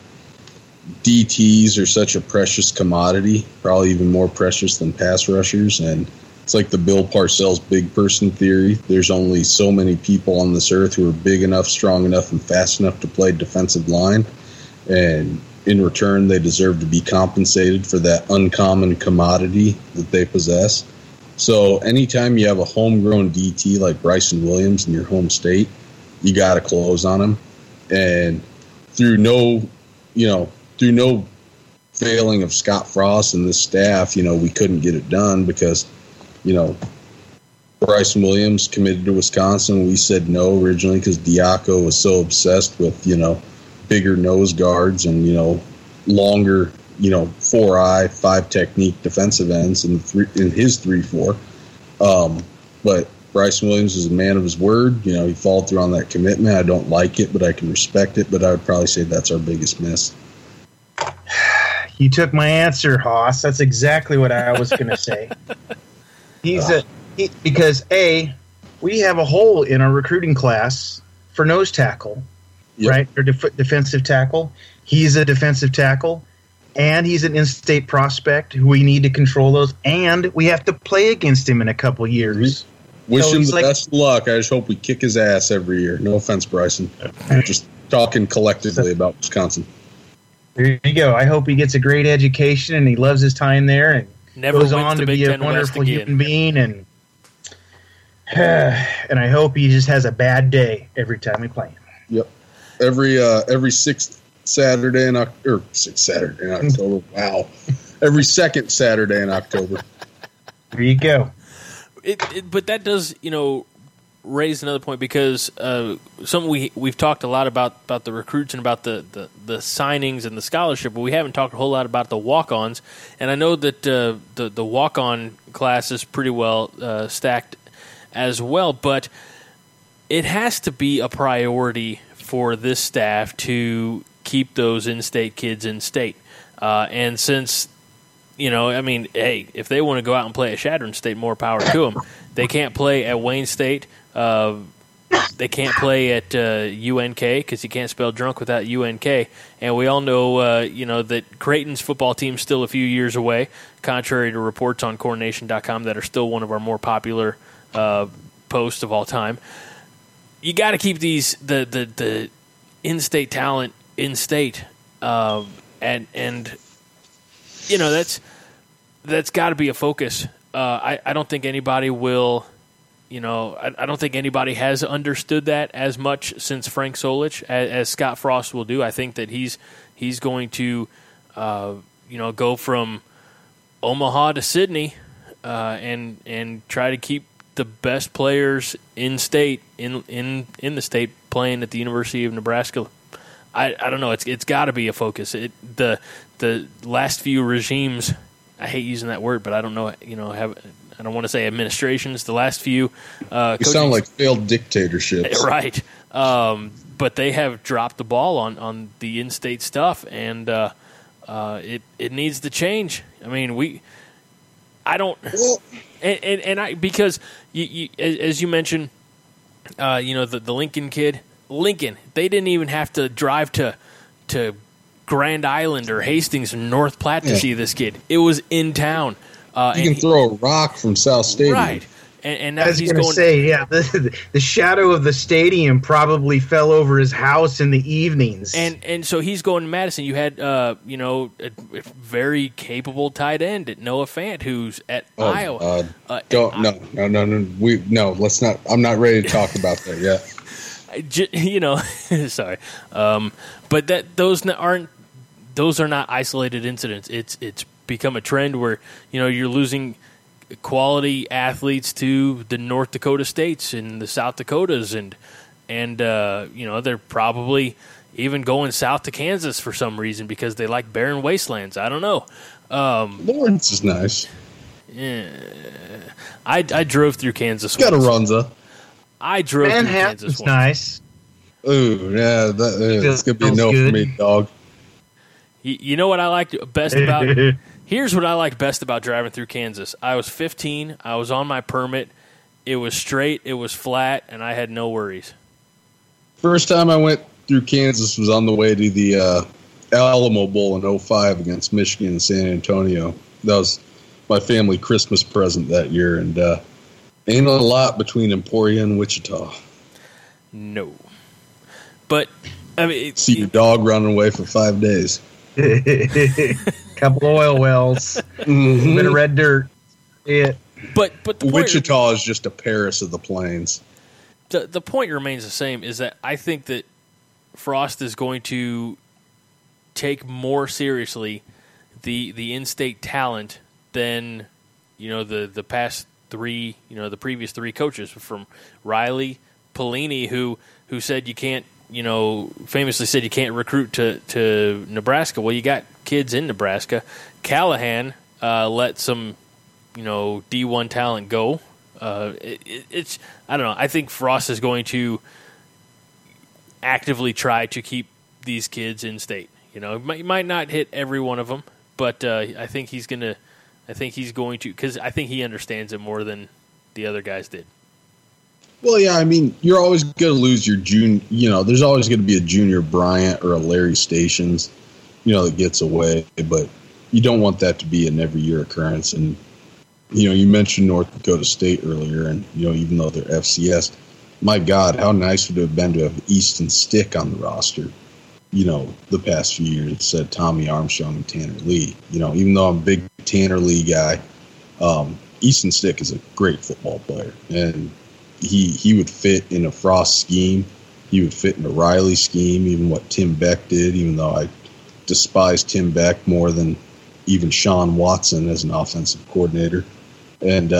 DTs are such a precious commodity, probably even more precious than pass rushers. And it's like the Bill Parcells big person theory. There's only so many people on this earth who are big enough, strong enough, and fast enough to play defensive line. And in return, they deserve to be compensated for that uncommon commodity that they possess. So anytime you have a homegrown DT like Bryson Williams in your home state, you got to close on him. And through no failing of Scott Frost and this staff, we couldn't get it done because, Bryson Williams committed to Wisconsin. We said no originally because Diaco was so obsessed with, bigger nose guards and, longer, 4-eye, 5-technique defensive ends in his 3-4. But Bryson Williams is a man of his word. He followed through on that commitment. I don't like it, but I can respect it. But I would probably say that's our biggest miss. You took my answer, Hoss. That's exactly what I was going to say. We have a hole in our recruiting class for nose tackle, yep. Right? Or defensive tackle. He's a defensive tackle, and he's an in-state prospect who we need to control those, and we have to play against him in a couple years. Mm-hmm. Wish him the best of luck. I just hope we kick his ass every year. No offense, Bryson. I'm just talking collectively about Wisconsin. There you go. I hope he gets a great education and he loves his time there and never goes on to be a wonderful human being. And I hope he just has a bad day every time we play him. Yep. Every sixth Saturday in October. Wow. Every second Saturday in October. There you go. But that does, raise another point because something we've talked a lot about the recruits and about the signings and the scholarship, but we haven't talked a whole lot about the walk-ons. And I know that the walk-on class is pretty well stacked as well, but it has to be a priority for this staff to keep those in-state kids in-state. And since... if they want to go out and play at Shadron State, more power to them. They can't play at Wayne State. They can't play at UNK because you can't spell drunk without UNK. And we all know, that Creighton's football team's still a few years away, contrary to reports on CornNation.com that are still one of our more popular posts of all time. You got to keep these the in-state talent in-state, and. That's got to be a focus. I don't think anybody will, I don't think anybody has understood that as much since Frank Solich as Scott Frost will do. I think that he's going to, go from Omaha to Sydney and try to keep the best players in the state playing at the University of Nebraska. I don't know. It's got to be a focus. The last few regimes, I hate using that word, but I don't know. I don't want to say administrations. The last few, you sound like failed dictatorships, right? But they have dropped the ball on the in-state stuff, and it needs to change. I mean, because as you mentioned, the Lincoln kid. Lincoln, they didn't even have to drive to Grand Island or Hastings or North Platte to see this kid. It was in town. You can throw a rock from South Stadium. Right. And now he's going to say, the shadow of the stadium probably fell over his house in the evenings. And so he's going to Madison. You had, a very capable tight end at Noah Fant, who's at Iowa. Let's not. I'm not ready to talk about that yet. Sorry, but those are not isolated incidents. It's become a trend where you're losing quality athletes to the North Dakota states and the South Dakotas, and they're probably even going south to Kansas for some reason because they like barren wastelands. I don't know. Lawrence is nice. Yeah, I drove through Kansas. Got a Runza. I drove Manhattan's Kansas once. Nice. Ooh, yeah, that's going to be no good for me, dog. You know what I liked best about it? Here's what I liked best about driving through Kansas. I was 15. I was on my permit. It was straight. It was flat, and I had no worries. First time I went through Kansas was on the way to the Alamo Bowl in 2005 against Michigan and San Antonio. That was my family Christmas present that year, and ain't a lot between Emporia and Wichita. No. But, I mean... See your dog running away for 5 days. Couple oil wells. Mm-hmm. A bit of red dirt. Yeah. But the Wichita is just a Paris of the plains. The point remains the same, is that I think that Frost is going to take more seriously the in-state talent than, the past... the previous three coaches from Riley, Pelini, who said you can't, famously said you can't recruit to Nebraska. Well, you got kids in Nebraska. Callahan let some, D1 talent go. It's I don't know. I think Frost is going to actively try to keep these kids in state. Might not hit every one of them, but I think he's going to, because I think he understands it more than the other guys did. Well, yeah, I mean, you're always going to lose your junior. There's always going to be a Junior Bryant or a Larry Stations, that gets away. But you don't want that to be an every year occurrence. And you mentioned North Dakota State earlier, and even though they're FCS, my God, how nice would it have been to have Easton Stick on the roster? The past few years, it said Tommy Armstrong and Tanner Lee. Even though I'm a big Tanner Lee guy, Easton Stick is a great football player, and he would fit in a Frost scheme. He would fit in a Riley scheme, even what Tim Beck did, even though I despise Tim Beck more than even Sean Watson as an offensive coordinator. And,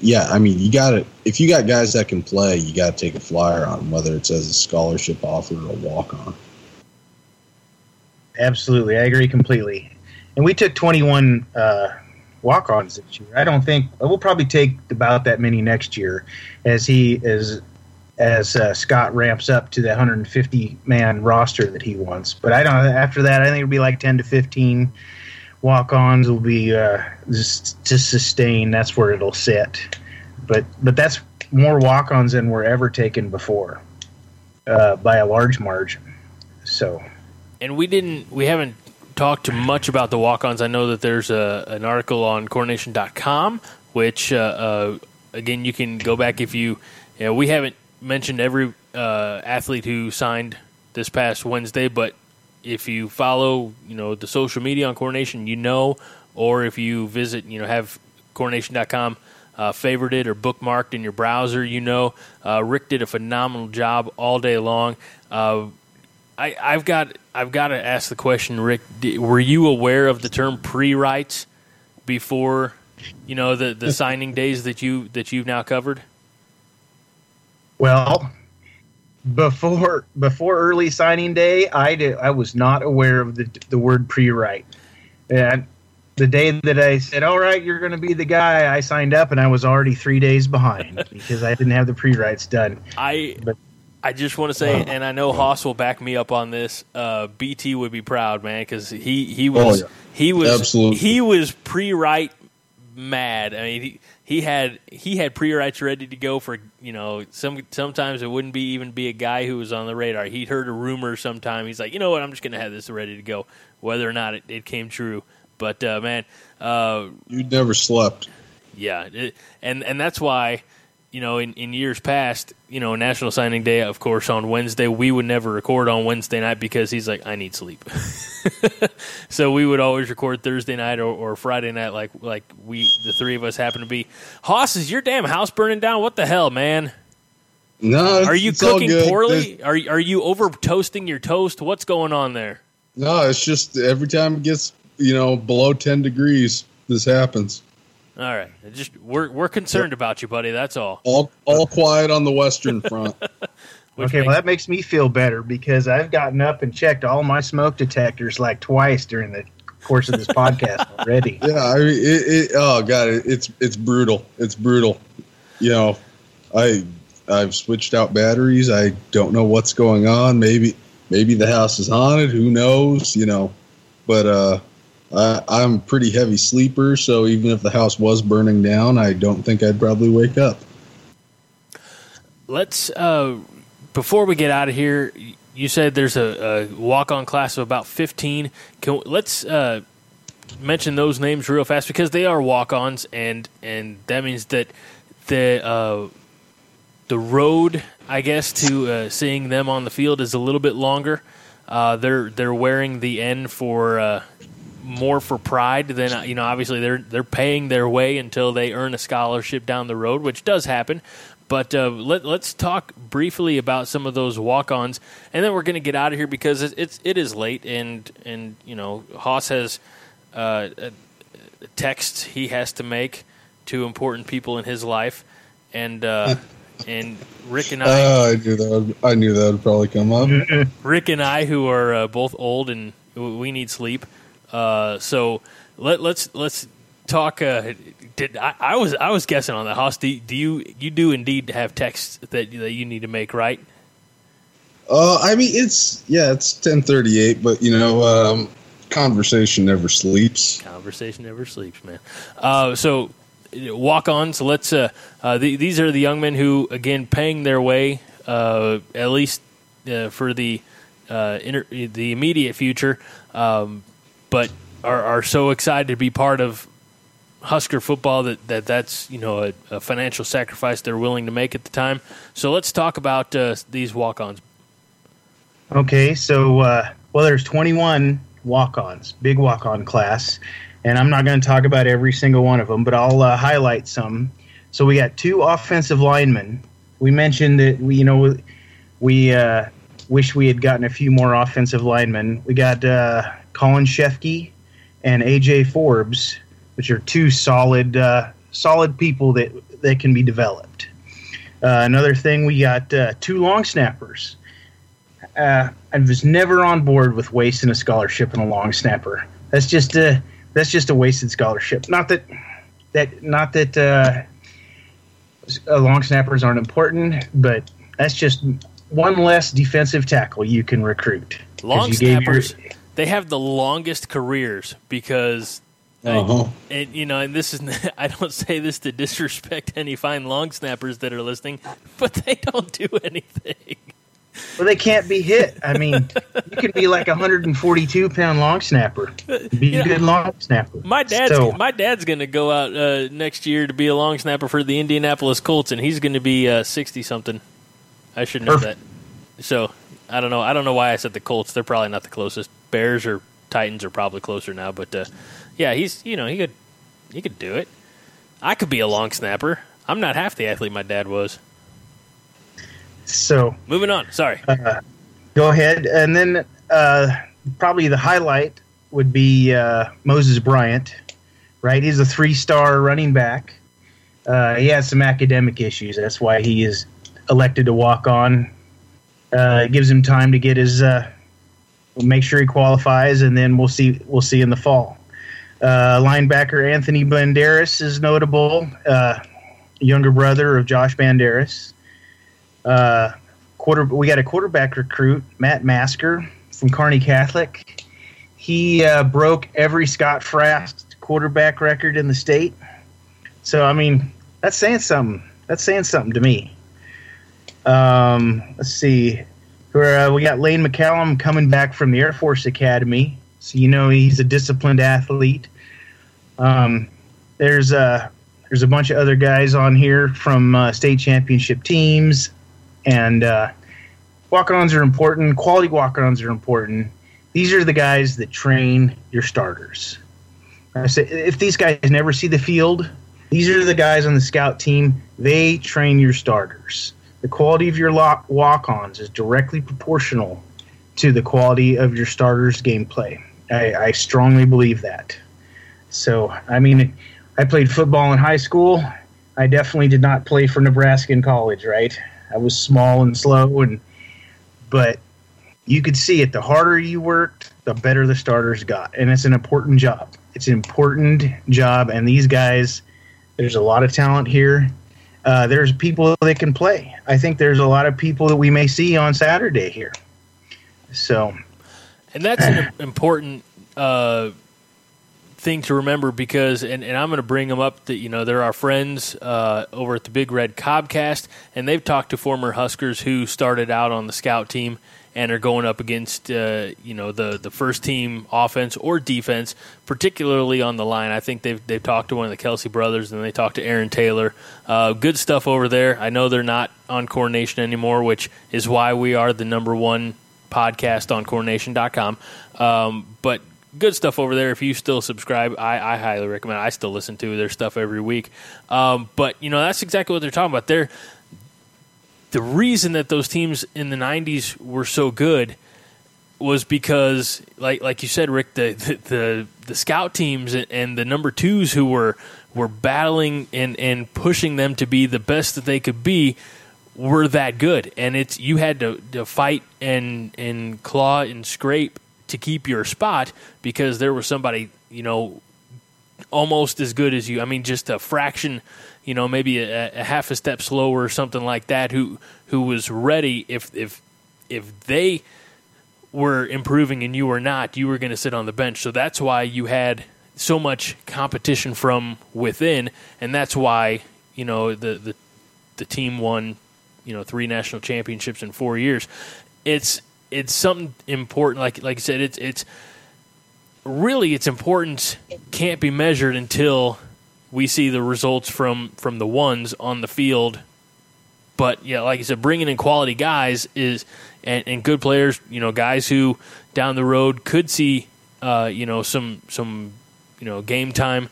you got to – if you got guys that can play, you got to take a flyer on them, whether it's as a scholarship offer or a walk-on. Absolutely. I agree completely. And we took 21 walk-ons this year. I don't think – we'll probably take about that many next year as Scott ramps up to the 150-man roster that he wants. But I don't – after that, I think it'll be like 10 to 15 walk-ons will be just to sustain. That's where it'll sit. But that's more walk-ons than were ever taken before by a large margin. So – and we haven't talked much about the walk-ons. I know that there's an article on CornNation.com, which again you can go back if we haven't mentioned every athlete who signed this past Wednesday, but if you follow the social media on CornNation, or if you visit have CornNation.com favorited or bookmarked in your browser, Rick did a phenomenal job all day long. I've got to ask the question, Rick. Were you aware of the term pre-writes before, you know, the signing days that you've now covered? Well, before early signing day, I was not aware of the word pre-write. And the day that I said, all right, you're going to be the guy, I signed up, and I was already 3 days behind because I didn't have the pre-writes done. I just want to say, and I know Hoss will back me up on this, BT would be proud, man, because he was pre-write mad. I mean, he had pre-writes ready to go for, you know, sometimes it wouldn't even be a guy who was on the radar. He'd heard a rumor sometime. He's like, you know what, I'm just going to have this ready to go, whether or not it came true. But, man. You never slept. Yeah. And that's why, you know, in years past, you know, National Signing Day, of course, on Wednesday, we would never record on Wednesday night because he's like, I need sleep. So we would always record Thursday night or Friday night like the three of us happen to be. Hoss, is your damn house burning down? What the hell, man? No, are you cooking poorly? Are you over-toasting your toast? What's going on there? No, it's just every time it gets, you know, below 10 degrees, this happens. All right. We're concerned about you, buddy. That's all. All quiet on the Western front. Okay, well, that makes me feel better because I've gotten up and checked all my smoke detectors like twice during the course of this podcast already. Yeah, I mean, it's brutal. It's brutal. You know, I've switched out batteries. I don't know what's going on. Maybe the house is haunted. Who knows? You know, but I'm a pretty heavy sleeper, so even if the house was burning down, I don't think I'd probably wake up. Let's before we get out of here, you said there's a walk-on class of about 15. Let's mention those names real fast because they are walk-ons, and that means that the road, I guess, to seeing them on the field is a little bit longer. They're wearing the N for more for pride than, you know, obviously they're paying their way until they earn a scholarship down the road, which does happen. But let's talk briefly about some of those walk-ons, and then we're going to get out of here because it is late, and you know, Hoss has a text he has to make to important people in his life, and. And Rick and I... I knew that would probably come up. Rick and I, who are both old, and we need sleep. So let's talk. I was guessing on that, Hoss. Do you indeed have texts that you need to make, right? I mean, it's 10:38, but you know, conversation never sleeps. Conversation never sleeps, man. So. Walk-on, so let's these are the young men who, again, paying their way, at least for the immediate future, but are so excited to be part of Husker football that's, you know, a financial sacrifice they're willing to make at the time. So let's talk about these walk-ons. Okay, so there's 21 walk-ons, big walk-on class. And I'm not going to talk about every single one of them, but I'll highlight some. So we got two offensive linemen. We mentioned that we wish we had gotten a few more offensive linemen. We got Colin Shefke and AJ Forbes, which are two solid people that can be developed. Another thing, we got two long snappers. I was never on board with wasting a scholarship in a long snapper. That's just a wasted scholarship. Not that long snappers aren't important, but that's just one less defensive tackle you can recruit. Long snappers, they have the longest careers because, and this is. I don't say this to disrespect any fine long snappers that are listening, but they don't do anything. Well, they can't be hit. I mean, you can be like a 142-pound long snapper. Be a good long snapper. My dad's going to go out next year to be a long snapper for the Indianapolis Colts, and he's going to be 60-something. I should know that. So I don't know. I don't know why I said the Colts. They're probably not the closest. Bears or Titans are probably closer now. But yeah, he's, you know, he could do it. I could be a long snapper. I'm not half the athlete my dad was. So moving on. Sorry. Go ahead, and then probably the highlight would be Moses Bryant, right? He's a three-star running back. He has some academic issues. That's why he is elected to walk on. It gives him time to get his make sure he qualifies, and then we'll see in the fall. Linebacker Anthony Banderas is notable, younger brother of Josh Banderas. We got a quarterback recruit, Matt Masker from Kearney Catholic. He broke every Scott Frost quarterback record in the state. So, I mean, that's saying something. That's saying something to me. Let's see. We got Lane McCallum coming back from the Air Force Academy. So, you know, he's a disciplined athlete. There's a bunch of other guys on here from state championship teams. And walk-ons are important. Quality walk-ons are important. These are the guys that train your starters. So if these guys never see the field, these are the guys on the scout team. They train your starters. The quality of your walk-ons is directly proportional to the quality of your starters' gameplay. I strongly believe that. So, I mean, I played football in high school. I definitely did not play for Nebraska in college, right? I was small and slow, but you could see it. The harder you worked, the better the starters got. And it's an important job. It's an important job, and these guys, there's a lot of talent here. There's people that can play. I think there's a lot of people that we may see on Saturday here. So, and that's an important thing to remember because, and I'm going to bring them up that, you know, they're our friends over at the Big Red Cobcast, and they've talked to former Huskers who started out on the scout team and are going up against, you know, the first team offense or defense, particularly on the line. I think they've talked to one of the Kelsey brothers, and they talked to Aaron Taylor. Good stuff over there. I know they're not on CornNation anymore, which is why we are the #1 podcast on CornNation.com. But good stuff over there. If you still subscribe, I highly recommend it. I still listen to their stuff every week. But, you know, that's exactly what they're talking about. The reason that those teams in the 90s were so good was because, like you said, Rick, the scout teams and the #2s who were battling and pushing them to be the best that they could be were that good. And it's you had to fight and claw and scrape to keep your spot because there was somebody, you know, almost as good as you. I mean, just a fraction, you know, maybe a half a step slower or something like that, who was ready. If they were improving and you were not, you were going to sit on the bench. So that's why you had so much competition from within, and that's why, you know, the team won, you know, 3 national championships in 4 years. It's something important. Like I said, it's really its importance can't be measured until we see the results from the ones on the field. But yeah, like I said, bringing in quality guys is and good players, you know, guys who down the road could see you know, some you know, game time.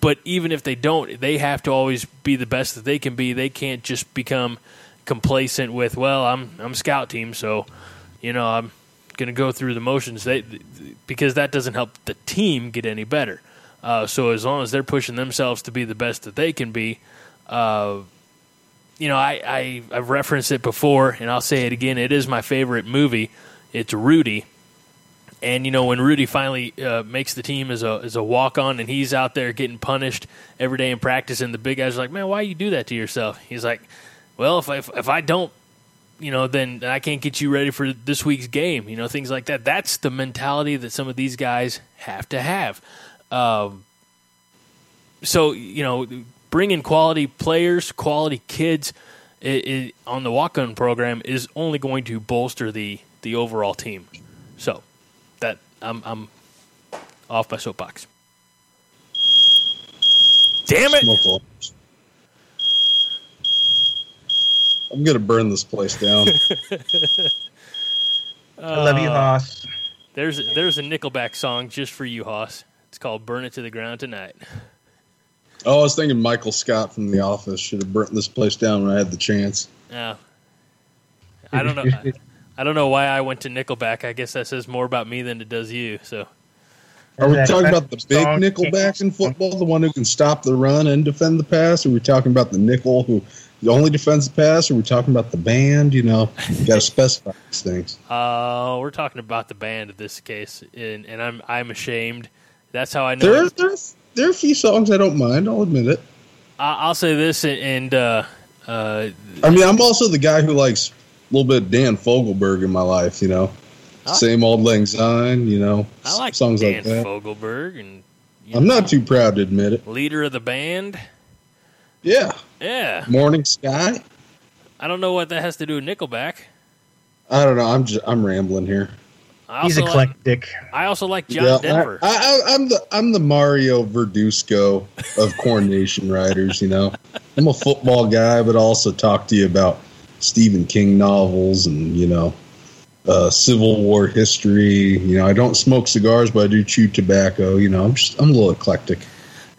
But even if they don't, they have to always be the best that they can be. They can't just become complacent with, well, I'm scout team, so you know, I'm going to go through the motions, because that doesn't help the team get any better. So as long as they're pushing themselves to be the best that they can be, you know, I've referenced it before, and I'll say it again. It is my favorite movie. It's Rudy. And, you know, when Rudy finally makes the team as a walk-on, and he's out there getting punished every day in practice, and the big guys are like, man, why you do that to yourself? He's like, well, if I don't, you know, then I can't get you ready for this week's game, you know, things like that. That's the mentality that some of these guys have to have. So, you know, bring in quality players, quality kids on the walk-on program is only going to bolster the overall team. So that I'm off my soapbox. Damn it. I'm going to burn this place down. I love you, Hoss. There's a Nickelback song just for you, Hoss. It's called Burn It to the Ground Tonight. Oh, I was thinking Michael Scott from The Office should have burnt this place down when I had the chance. Yeah. I don't know. I don't know why I went to Nickelback. I guess that says more about me than it does you. So Are we talking about the big nickelbacks in football, the one who can stop the run and defend the pass? Are we talking about the nickel who only defends the pass? Are we talking about the band? You know, you got to specify these things. We're talking about the band in this case, and I'm ashamed. That's how I know. There are a few songs I don't mind. I'll admit it. I'll say this, I mean, I'm also the guy who likes a little bit of Dan Fogelberg in my life, you know. Same Old Lang Syne, you know. I like songs Dan like that. Fogelberg, and I'm not too proud to admit it. Leader of the band. Yeah. Morning Sky. I don't know what that has to do with Nickelback. I don't know. I'm rambling here. He's eclectic. I also like John Denver. I'm the Mario Verduzco of Corn Nation writers. You know, I'm a football guy, but also talk to you about Stephen King novels and Civil War history. You know, I don't smoke cigars, but I do chew tobacco. You know, I'm a little eclectic.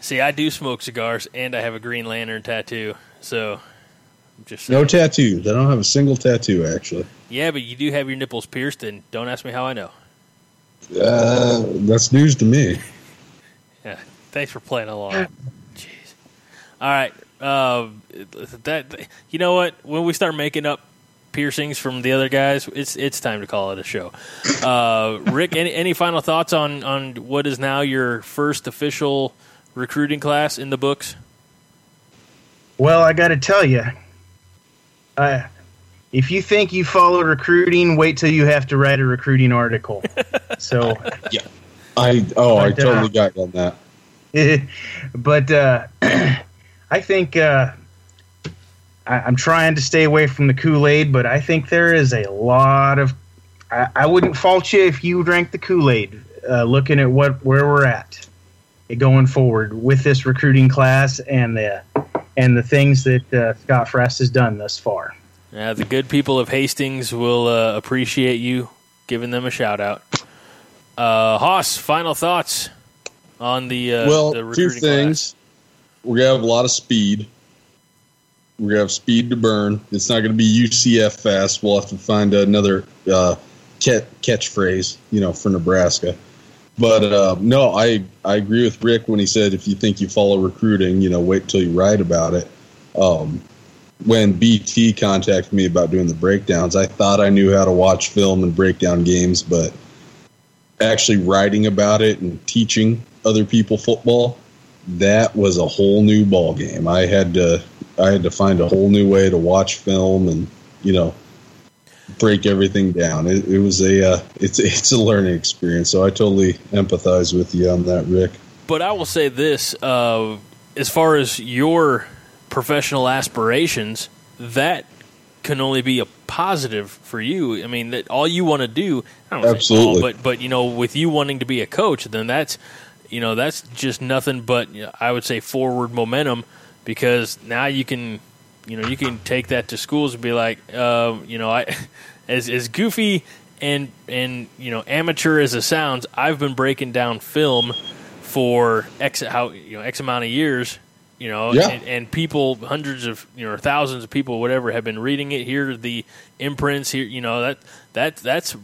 See, I do smoke cigars, and I have a Green Lantern tattoo. So, I'm just saying. No tattoos. I don't have a single tattoo, actually. Yeah, but you do have your nipples pierced, and don't ask me how I know. That's news to me. Yeah, thanks for playing along. Jeez. All right. You know what? When we start making up piercings from the other guys, it's time to call it a show. Rick, any final thoughts on what is now your first official recruiting class in the books? Well, I got to tell you, if you think you follow recruiting, wait till you have to write a recruiting article. So, yeah, I totally got on that. But I think I'm trying to stay away from the Kool-Aid, but I think there is a lot of. I wouldn't fault you if you drank the Kool-Aid. Looking at where we're at going forward with this recruiting class and the things that Scott Frost has done thus far. The good people of Hastings will appreciate you giving them a shout out. Hoss, final thoughts on the recruiting class? Well, two things. We're going to have a lot of speed. We're going to have speed to burn. It's not going to be UCF fast. We'll have to find another catchphrase, for Nebraska. But no, I agree with Rick when he said if you think you follow recruiting, wait till you write about it. When BT contacted me about doing the breakdowns, I thought I knew how to watch film and break down games, but actually writing about it and teaching other people football, that was a whole new ball game. I had to find a whole new way to watch film and break everything down. It was it's a learning experience. So I totally empathize with you on that, Rick. But I will say this: as far as your professional aspirations, that can only be a positive for you. I mean, that all you want to do, I don't absolutely, say all, but with you wanting to be a coach, then that's that's just nothing but I would say forward momentum, because now you can. You can take that to schools and be like, I, as goofy and amateur as it sounds, I've been breaking down film for X amount of years, and people, hundreds of or thousands of people, whatever, have been reading it. Here are the imprints. Here, that's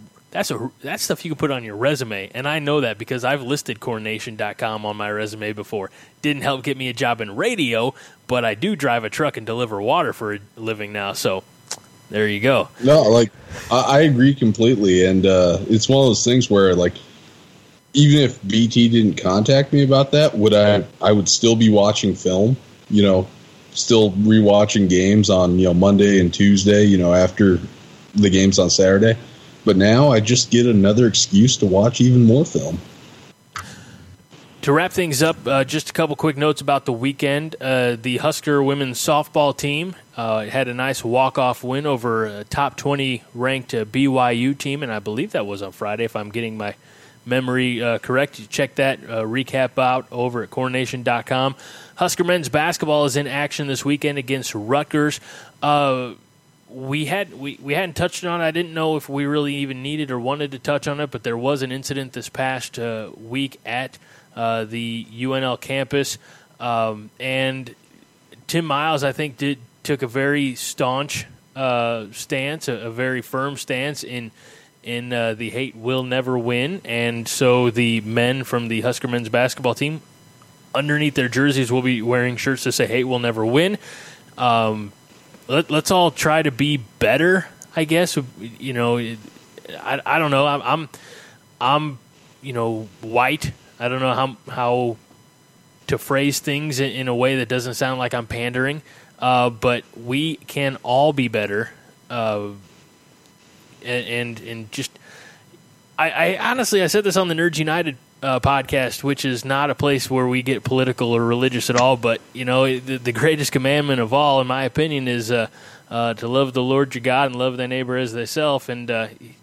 stuff you can put on your resume, and I know that because I've listed CornNation.com on my resume before. Didn't help get me a job in radio, but I do drive a truck and deliver water for a living now, so there you go. No, I agree completely, and it's one of those things where, even if BT didn't contact me about that, I would still be watching film, still rewatching games on, Monday and Tuesday, after the games on Saturday. But now I just get another excuse to watch even more film. To wrap things up, just a couple quick notes about the weekend. The Husker women's softball team had a nice walk-off win over a top 20 ranked BYU team, and I believe that was on Friday, if I'm getting my memory correct. You check that recap out over at CornNation.com. Husker men's basketball is in action this weekend against Rutgers. We hadn't touched on it. I didn't know if we really even needed or wanted to touch on it, but there was an incident this past week at the UNL campus, and Tim Miles, I think, took a very staunch stance, a very firm stance in in the Hate Will Never Win. And so the men from the Husker men's basketball team, underneath their jerseys, will be wearing shirts that say Hate Will Never Win. Let's all try to be better, I guess. You know, I don't know. I'm you know, white. I don't know how to phrase things in a way that doesn't sound like I'm pandering. But we can all be better. And just, I honestly, I said this on the Nerds United podcast, which is not a place where we get political or religious at all, but, you know, the greatest commandment of all, in my opinion, is to love the Lord your God and love thy neighbor as thyself, and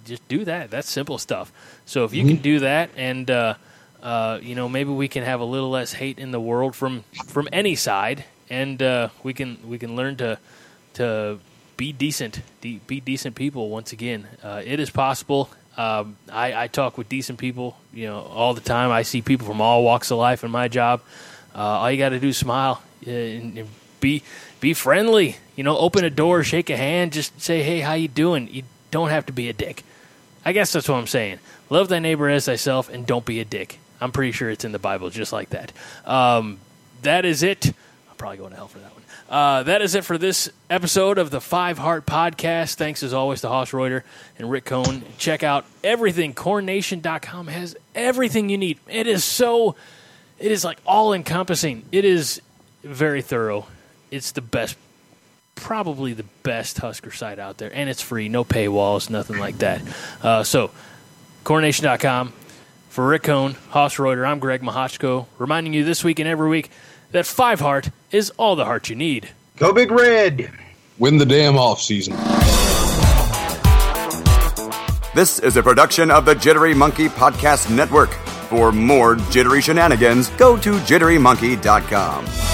just do that. That's simple stuff. So if you can do that, and, you know, maybe we can have a little less hate in the world from any side, and we can learn to be decent, be decent people once again. It is possible. I talk with decent people, you know, all the time. I see people from all walks of life in my job. All you got to do is smile and be friendly. You know, open a door, shake a hand, just say, "Hey, how you doing?" You don't have to be a dick. I guess that's what I'm saying. Love thy neighbor as thyself, and don't be a dick. I'm pretty sure it's in the Bible, just like that. That is it. I'm probably going to hell for that one. That is it for this episode of the Five Heart Podcast. Thanks, as always, to Hoss Reuter and Rick Cohn. Check out everything. CornNation.com has everything you need. It is like all-encompassing. It is very thorough. It's the best, probably the best Husker site out there, and it's free. No paywalls, nothing like that. So, CornNation.com. For Rick Cohn, Hoss Reuter, I'm Greg Mahachko, reminding you this week and every week that Five Heart is all the heart you need. Go Big Red! Win the damn off season. This is a production of the Jittery Monkey Podcast Network. For more jittery shenanigans, go to JitteryMonkey.com.